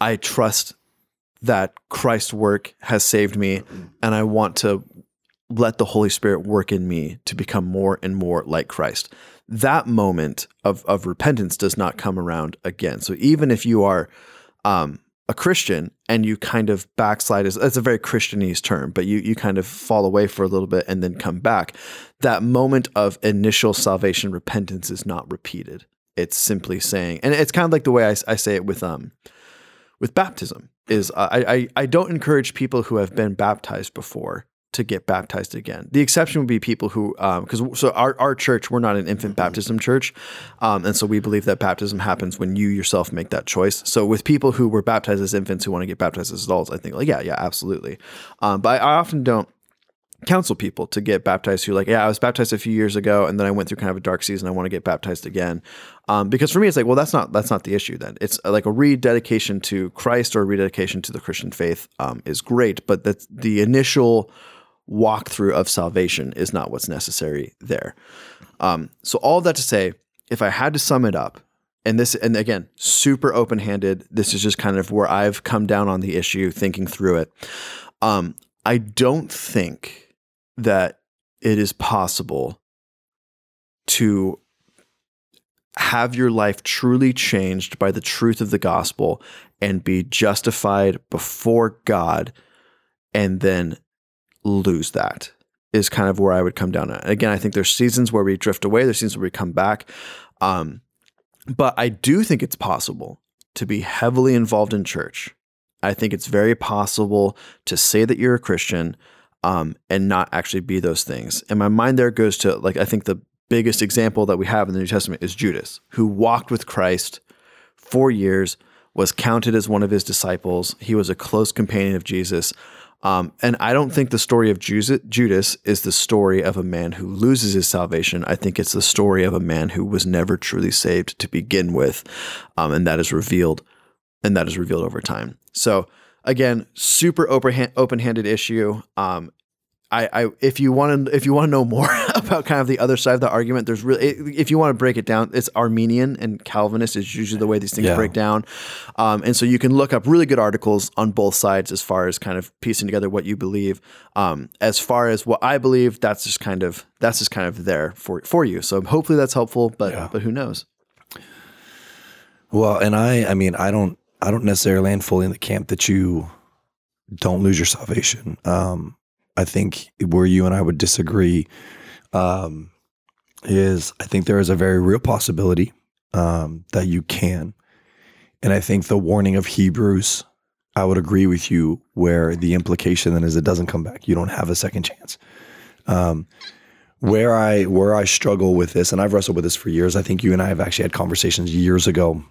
I trust that Christ's work has saved me, and I want to let the Holy Spirit work in me to become more and more like Christ. That moment of repentance does not come around again. So even if you are a Christian and you kind of backslide, it's a very Christianese term, but you kind of fall away for a little bit and then come back, that moment of initial salvation repentance is not repeated. It's simply saying, and it's kind of like the way I say it with baptism is I don't encourage people who have been baptized before to get baptized again. The exception would be people who, because our church, we're not an infant baptism church. And so we believe that baptism happens when you yourself make that choice. So with people who were baptized as infants who want to get baptized as adults, I think like, yeah, absolutely. But I often don't counsel people to get baptized who are like, yeah, I was baptized a few years ago and then I went through kind of a dark season. I want to get baptized again. Because for me, it's like, well, that's not the issue then. It's like a rededication to Christ or a rededication to the Christian faith is great, but that's the initial walkthrough of salvation is not what's necessary there. So all that to say, if I had to sum it up, and again, super open-handed, this is just kind of where I've come down on the issue, thinking through it. I don't think that it is possible to have your life truly changed by the truth of the gospel and be justified before God and then lose that, is kind of where I would come down at. Again, I think there's seasons where we drift away. There's seasons where we come back. But I do think it's possible to be heavily involved in church. I think it's very possible to say that you're a Christian and not actually be those things. And my mind there goes to, like, I think the biggest example that we have in the New Testament is Judas, who walked with Christ 4 years, was counted as one of his disciples. He was a close companion of Jesus. And I don't think the story of Judas is the story of a man who loses his salvation. I think it's the story of a man who was never truly saved to begin with. And that is revealed over time. So again, super open-handed issue. If you want to know more about kind of the other side of the argument, there's really, if you want to break it down, it's Arminian and Calvinist is usually the way these things break down. And so you can look up really good articles on both sides as far as kind of piecing together what you believe. As far as what I believe, that's just kind of there for you. So hopefully that's helpful, but who knows? Well, and I mean, I don't necessarily land fully in the camp that you don't lose your salvation. I think where you and I would disagree is I think there is a very real possibility that you can. And I think the warning of Hebrews, I would agree with you, where the implication then is it doesn't come back. You don't have a second chance. Where I struggle with this, and I've wrestled with this for years, I think you and I have actually had conversations years ago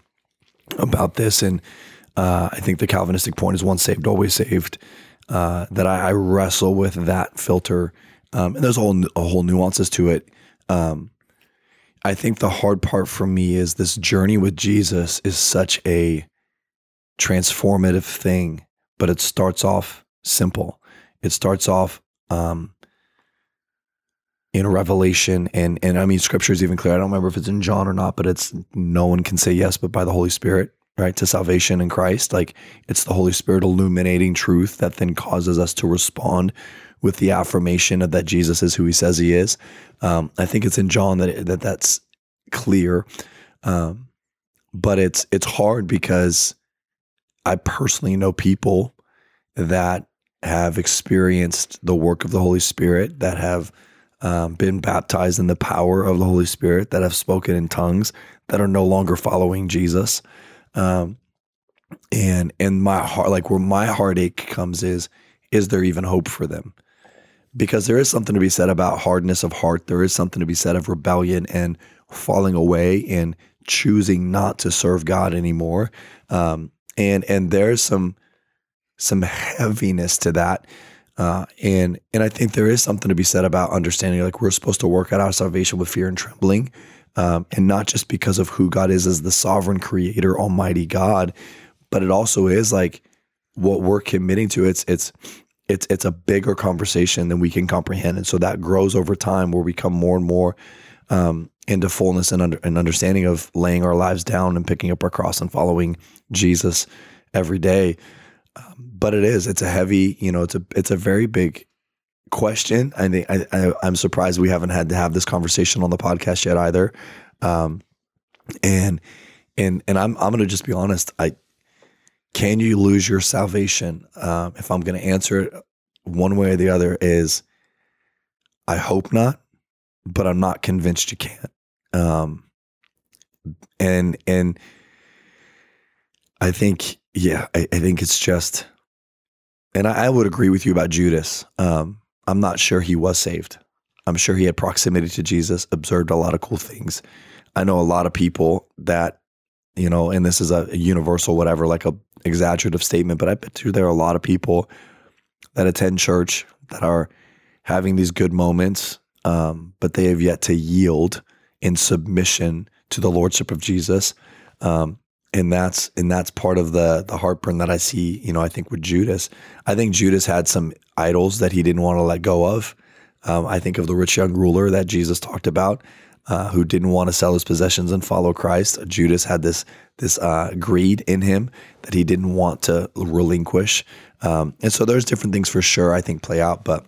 about this. And I think the Calvinistic point is once saved, always saved. That I wrestle with that filter. And there's a whole nuances to it. I think the hard part for me is this journey with Jesus is such a transformative thing, but it starts off simple. It starts off in Revelation and I mean, scripture is even clear. I don't remember if it's in John or not, but it's no one can say yes, but by the Holy Spirit. Right, to salvation in Christ, like it's the Holy Spirit illuminating truth that then causes us to respond with the affirmation of that Jesus is who he says he is. I think it's in John that's clear, but it's hard because I personally know people that have experienced the work of the Holy Spirit, that have been baptized in the power of the Holy Spirit, that have spoken in tongues, that are no longer following Jesus. And my heart, like where my heartache comes is there even hope for them? Because there is something to be said about hardness of heart. There is something to be said of rebellion and falling away and choosing not to serve God anymore. And there's some heaviness to that. And I think there is something to be said about understanding, like, we're supposed to work out our salvation with fear and trembling. And not just because of who God is as the sovereign creator, almighty God, but it also is like what we're committing to. It's a bigger conversation than we can comprehend. And so that grows over time where we come more and more into fullness and understanding of laying our lives down and picking up our cross and following Jesus every day. But it's a heavy, it's a very big question. I think I'm surprised we haven't had to have this conversation on the podcast yet either. And I'm going to just be honest. Can you lose your salvation? If I'm going to answer it one way or the other is, I hope not, but I'm not convinced you can't. And I think, I think it's just, and I would agree with you about Judas. I'm not sure he was saved. I'm sure he had proximity to Jesus, observed a lot of cool things. I know a lot of people that, and this is a universal, whatever, like a exaggerative statement, but I bet you there are a lot of people that attend church that are having these good moments, but they have yet to yield in submission to the Lordship of Jesus. And that's part of the heartburn that I see, I think with Judas. I think Judas had some idols that he didn't want to let go of. I think of the rich young ruler that Jesus talked about, who didn't want to sell his possessions and follow Christ. Judas had this greed in him that he didn't want to relinquish. And so there's different things for sure I think play out, but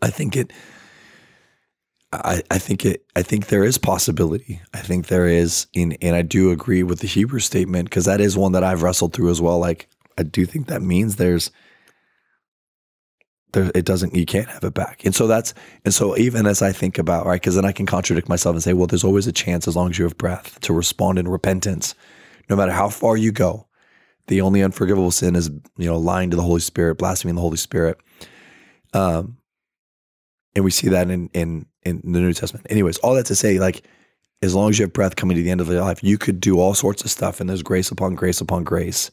I think there is possibility. I think there is, and I do agree with the Hebrew statement, because that is one that I've wrestled through as well. Like, I do think that means you can't have it back. And so even as I think about, right, because then I can contradict myself and say, well, there's always a chance as long as you have breath to respond in repentance, no matter how far you go. The only unforgivable sin is, lying to the Holy Spirit, blaspheming the Holy Spirit. And we see that in the New Testament. Anyways, all that to say, like, as long as you have breath coming to the end of your life, you could do all sorts of stuff, and there's grace upon grace upon grace.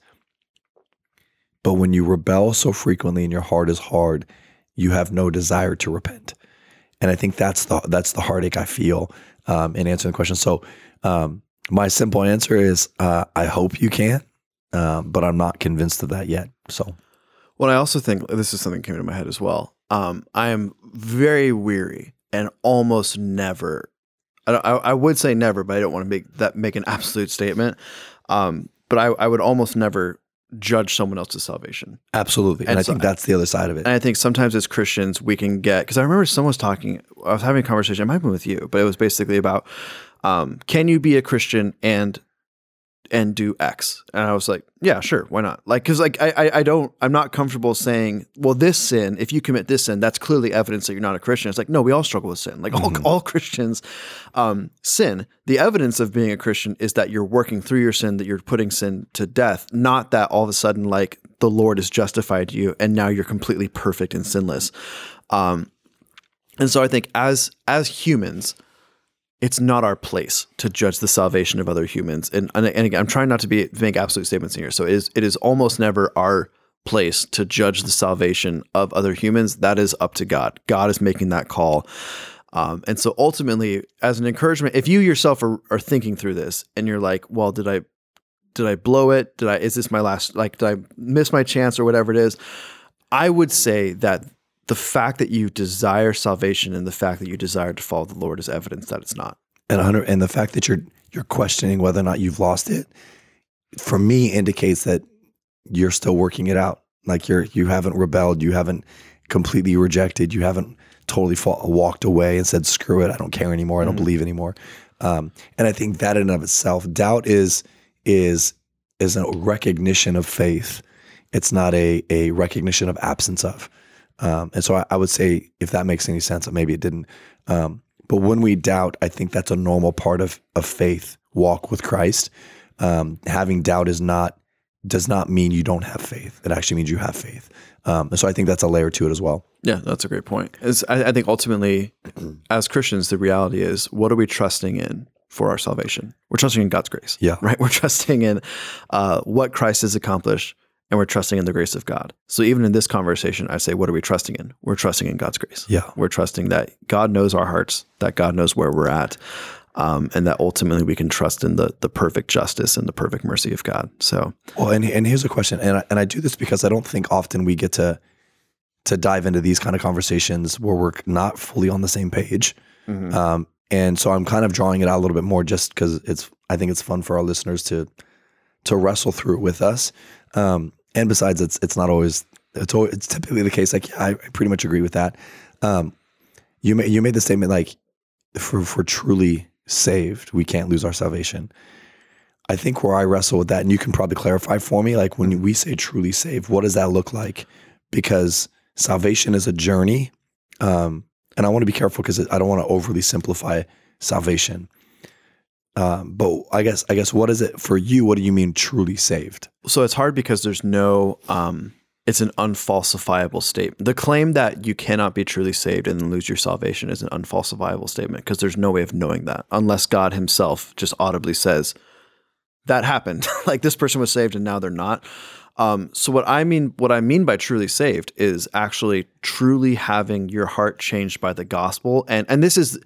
But when you rebel so frequently and your heart is hard, you have no desire to repent. And I think that's the heartache I feel in answering the question. So my simple answer is I hope you can, but I'm not convinced of that yet. So, well, I also think this is something that came to my head as well. I am very weary and almost never. I would say never, but I don't want to make an absolute statement. But I would almost never judge someone else's salvation. Absolutely. And I think that's the other side of it. And I think sometimes as Christians, we can get, because I remember someone was talking, I was having a conversation, it might have been with you, but it was basically about, can you be a Christian and do X? And I was like, yeah, sure. Why not? Like, cause like, I'm not comfortable saying, well, this sin, if you commit this sin, that's clearly evidence that you're not a Christian. It's like, no, we all struggle with sin. Like all Christians, sin, the evidence of being a Christian is that you're working through your sin, that you're putting sin to death. Not that all of a sudden, like, the Lord has justified you and now you're completely perfect and sinless. And so I think as humans, it's not our place to judge the salvation of other humans. And again, I'm trying not to make absolute statements in here. So it is almost never our place to judge the salvation of other humans. That is up to God. God is making that call. And so ultimately, as an encouragement, if you yourself are thinking through this and you're like, well, did I blow it? Is this my last, like, did I miss my chance or whatever it is? I would say that the fact that you desire salvation and the fact that you desire to follow the Lord is evidence that it's not. And the fact that you're questioning whether or not you've lost it, for me, indicates that you're still working it out. Like, you haven't rebelled, you haven't completely rejected, you haven't totally walked away and said, screw it, I don't care anymore, I don't believe anymore. And I think that in and of itself, doubt is is a recognition of faith. It's not a recognition of absence of. And so I would say, if that makes any sense, maybe it didn't. But when we doubt, I think that's a normal part of faith walk with Christ. Having doubt does not mean you don't have faith. It actually means you have faith. And so I think that's a layer to it as well. Yeah, that's a great point. I think ultimately, as Christians, the reality is, what are we trusting in for our salvation? We're trusting in God's grace, yeah, right? We're trusting in what Christ has accomplished, and we're trusting in the grace of God. So even in this conversation, I say, what are we trusting in? We're trusting in God's grace. Yeah. We're trusting that God knows our hearts, that God knows where we're at, and that ultimately we can trust in the perfect justice and the perfect mercy of God. So, well, and here's a question, and I do this because I don't think often we get to dive into these kind of conversations where we're not fully on the same page. Mm-hmm. And so I'm kind of drawing it out a little bit more just because I think it's fun for our listeners to wrestle through with us. And besides, it's typically the case. Like, yeah, I pretty much agree with that. You made the statement, like, if we're truly saved, we can't lose our salvation. I think where I wrestle with that, and you can probably clarify for me, like, when we say truly saved, what does that look like? Because salvation is a journey. And I want to be careful because I don't want to overly simplify salvation. But I guess, what is it for you? What do you mean truly saved? So it's hard because there's no, it's an unfalsifiable statement. The claim that you cannot be truly saved and lose your salvation is an unfalsifiable statement because there's no way of knowing that unless God himself just audibly says that happened. Like, this person was saved and now they're not. So what I mean by truly saved is actually truly having your heart changed by the gospel. And this is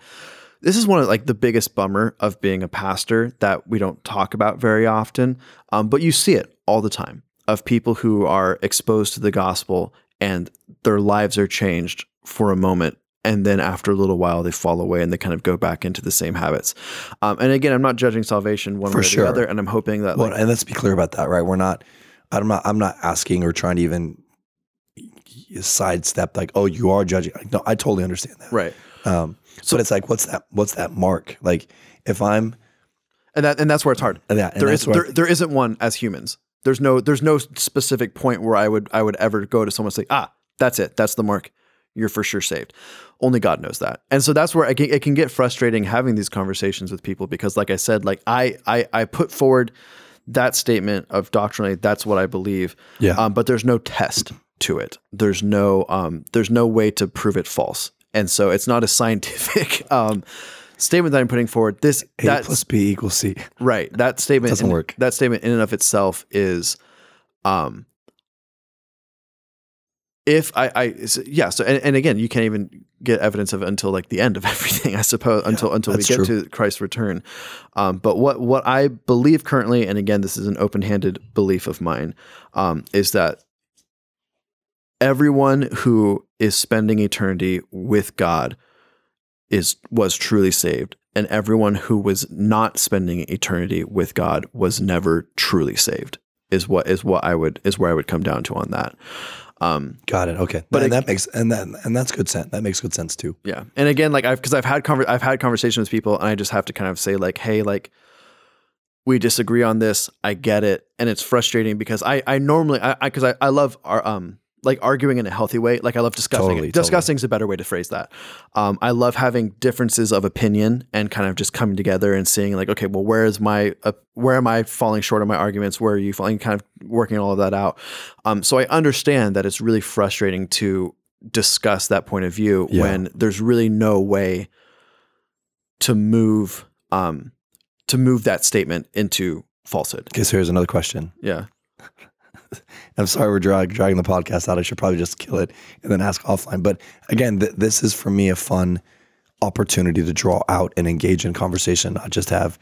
one of, like, the biggest bummer of being a pastor that we don't talk about very often. But you see it all the time of people who are exposed to the gospel and their lives are changed for a moment. And then after a little while, they fall away and they kind of go back into the same habits. And again, I'm not judging salvation one way or the other. And I'm hoping that, well, and let's be clear about that, right? I'm not asking or trying to even sidestep, like, oh, you are judging. Like, no, I totally understand that. Right. So it's like, what's that mark? Like, if I'm, and that's where it's hard. There isn't one as humans. There's no specific point where I would ever go to someone and say, that's it. That's the mark. You're for sure saved. Only God knows that. And so that's where it can get frustrating having these conversations with people, because, like I said, like I put forward that statement of doctrinally, that's what I believe. Yeah. But there's no test to it. There's no way to prove it false. And so it's not a scientific statement that I'm putting forward. This A plus B equals C. Right. That statement doesn't work. That statement in and of itself is, So, again, you can't even get evidence of it until, like, the end of everything, I suppose, until we get to Christ's return. But what I believe currently, and again, this is an open-handed belief of mine, is that everyone who is spending eternity with God was truly saved, and everyone who was not spending eternity with God was never truly saved. Is where I would come down to on that. Got it. Okay. But that's good sense. That makes good sense too. Yeah. And again, like I've had conversations with people, and I just have to kind of say, like, hey, like, we disagree on this. I get it. And it's frustrating because I normally love our, like, arguing in a healthy way. Like, I love discussing. Discussing is a better way to phrase that. I love having differences of opinion and kind of just coming together and seeing, like, okay, well, where am I falling short of my arguments? Where are you falling? Kind of working all of that out. So I understand that it's really frustrating to discuss that point of view when there's really no way to move that statement into falsehood. Okay, so here's another question. Yeah. I'm sorry we're dragging the podcast out. I should probably just kill it and then ask offline. But again, this is for me a fun opportunity to draw out and engage in conversation, not just have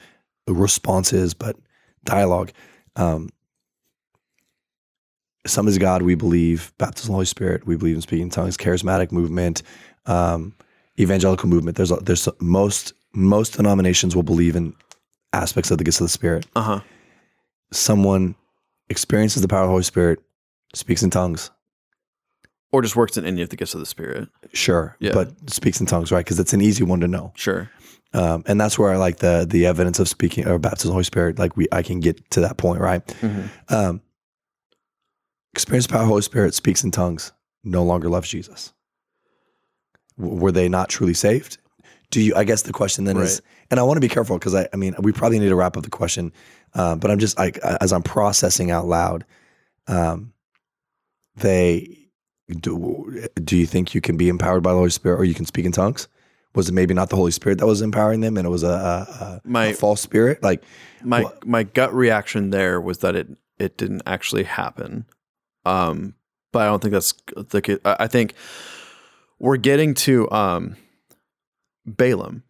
responses, but dialogue. Some is God, we believe, baptism of the Holy Spirit, we believe in speaking in tongues, charismatic movement, evangelical movement. There's most denominations will believe in aspects of the gifts of the Spirit. Uh-huh. Someone experiences the power of the Holy Spirit, speaks in tongues, Or just works in any of the gifts of the Spirit. Sure. Yeah. But speaks in tongues, right? Because it's an easy one to know. Sure. And that's where I like the evidence of speaking or baptism of the Holy Spirit. Like I can get to that point, right? Mm-hmm. Experience the power of the Holy Spirit, speaks in tongues, no longer loves Jesus. Were they not truly saved? Do you? I guess the question then is, and I want to be careful because I mean, we probably need to wrap up the question, but I'm just as I'm processing out loud, do you think you can be empowered by the Holy Spirit or you can speak in tongues? Was it maybe not the Holy Spirit that was empowering them and it was a false spirit? Like my gut reaction there was that it didn't actually happen, but I don't think that's the case. I think we're getting to Balaam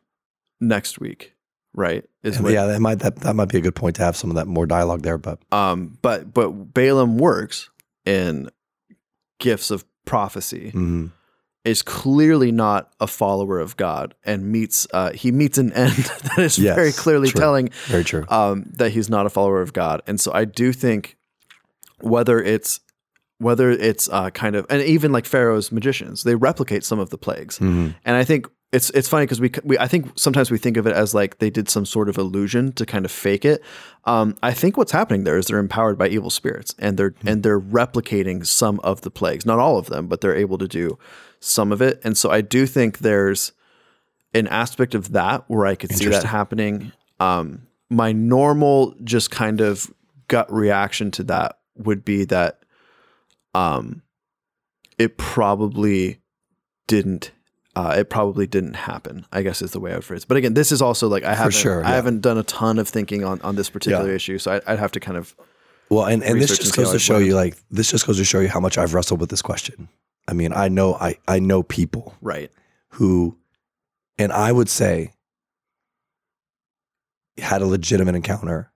next week, right? That might be a good point to have some of that more dialogue there, but Balaam works in gifts of prophecy, mm-hmm. is clearly not a follower of God, and he meets an end that is very clearly telling that he's not a follower of God. And so I do think whether it's kind of, and even like Pharaoh's magicians, they replicate some of the plagues. Mm-hmm. And I think it's funny because we I think sometimes we think of it as like they did some sort of illusion to kind of fake it. I think what's happening there is they're empowered by evil spirits and they're replicating some of the plagues, not all of them, but they're able to do some of it. And so I do think there's an aspect of that where I could see that happening. My normal just kind of gut reaction to that would be that it probably didn't happen, I guess is the way I would phrase it. But again, this is also like I haven't done a ton of thinking on this particular issue, so I'd have to kind of and this just goes to show you like how much I've wrestled with this question. I mean, I know people who, and I would say, had a legitimate encounter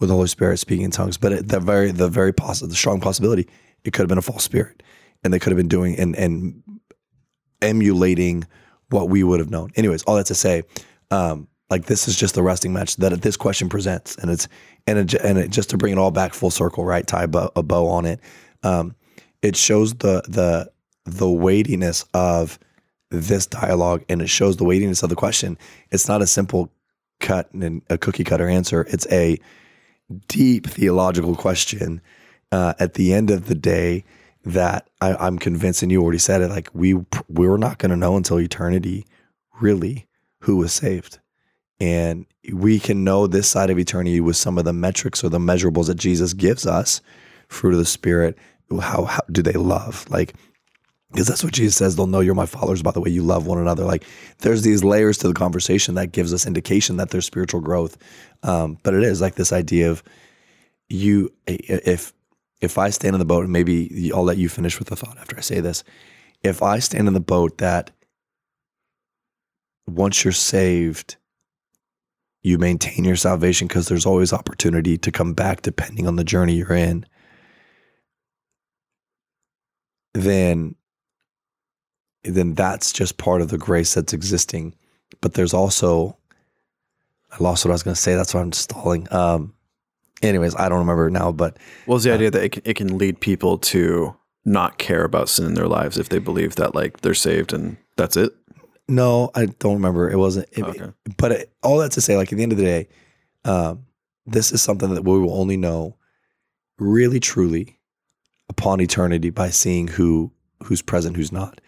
with the Holy Spirit speaking in tongues, but the strong possibility it could have been a false spirit, and they could have been doing and emulating what we would have known. Anyways, all that to say, like this is just the wrestling match that this question presents, and it just to bring it all back full circle, right? Tie a bow on it. It shows the weightiness of this dialogue, and it shows the weightiness of the question. It's not a simple cut and a cookie cutter answer. It's a deep theological question. At the end of the day, that I'm convinced, and you already said it, like we're not going to know until eternity, really, who was saved. And we can know this side of eternity with some of the metrics or the measurables that Jesus gives us, fruit of the Spirit, how do they love? Like, because that's what Jesus says, they'll know you're my followers by the way you love one another. Like there's these layers to the conversation that gives us indication that there's spiritual growth. But it is like this idea of you, if I stand in the boat, and maybe I'll let you finish with the thought after I say this. If I stand in the boat that once you're saved, you maintain your salvation because there's always opportunity to come back depending on the journey you're in, then that's just part of the grace that's existing. But there's also, I lost what I was going to say. That's why I'm stalling. Anyways, I don't remember now, but... Well, it's the idea that it can lead people to not care about sin in their lives if they believe that like they're saved and that's it? No, I don't remember. It wasn't... all that to say, like at the end of the day, this is something that we will only know really truly upon eternity by seeing who's present, who's not.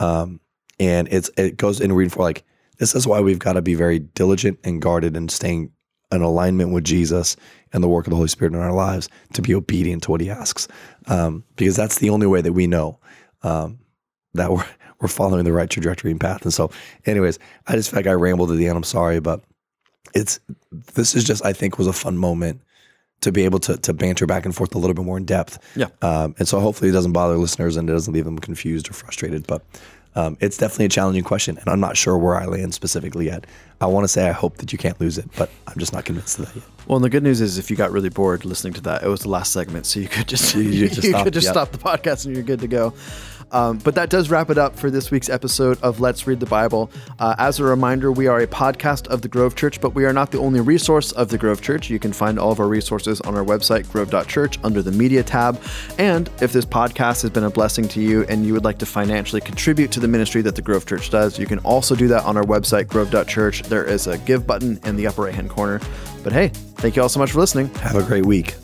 And it goes in reading for like, this is why we've got to be very diligent and guarded and staying an alignment with Jesus and the work of the Holy Spirit in our lives to be obedient to what he asks. Because that's the only way that we know that we're following the right trajectory and path. And so anyways, I just feel like I rambled at the end. I'm sorry, but this is just, I think, was a fun moment to be able to banter back and forth a little bit more in depth. Yeah. And so hopefully it doesn't bother listeners and it doesn't leave them confused or frustrated, but it's definitely a challenging question, and I'm not sure where I land specifically yet. I want to say I hope that you can't lose it, but I'm just not convinced of that yet. Well, and the good news is if you got really bored listening to that, it was the last segment, so you could just stop the podcast and you're good to go. But that does wrap it up for this week's episode of Let's Read the Bible. As a reminder, we are a podcast of the Grove Church, but we are not the only resource of the Grove Church. You can find all of our resources on our website, grove.church, under the media tab. And if this podcast has been a blessing to you and you would like to financially contribute to the ministry that the Grove Church does, you can also do that on our website, grove.church. There is a give button in the upper right-hand corner. But hey, thank you all so much for listening. Have a great week.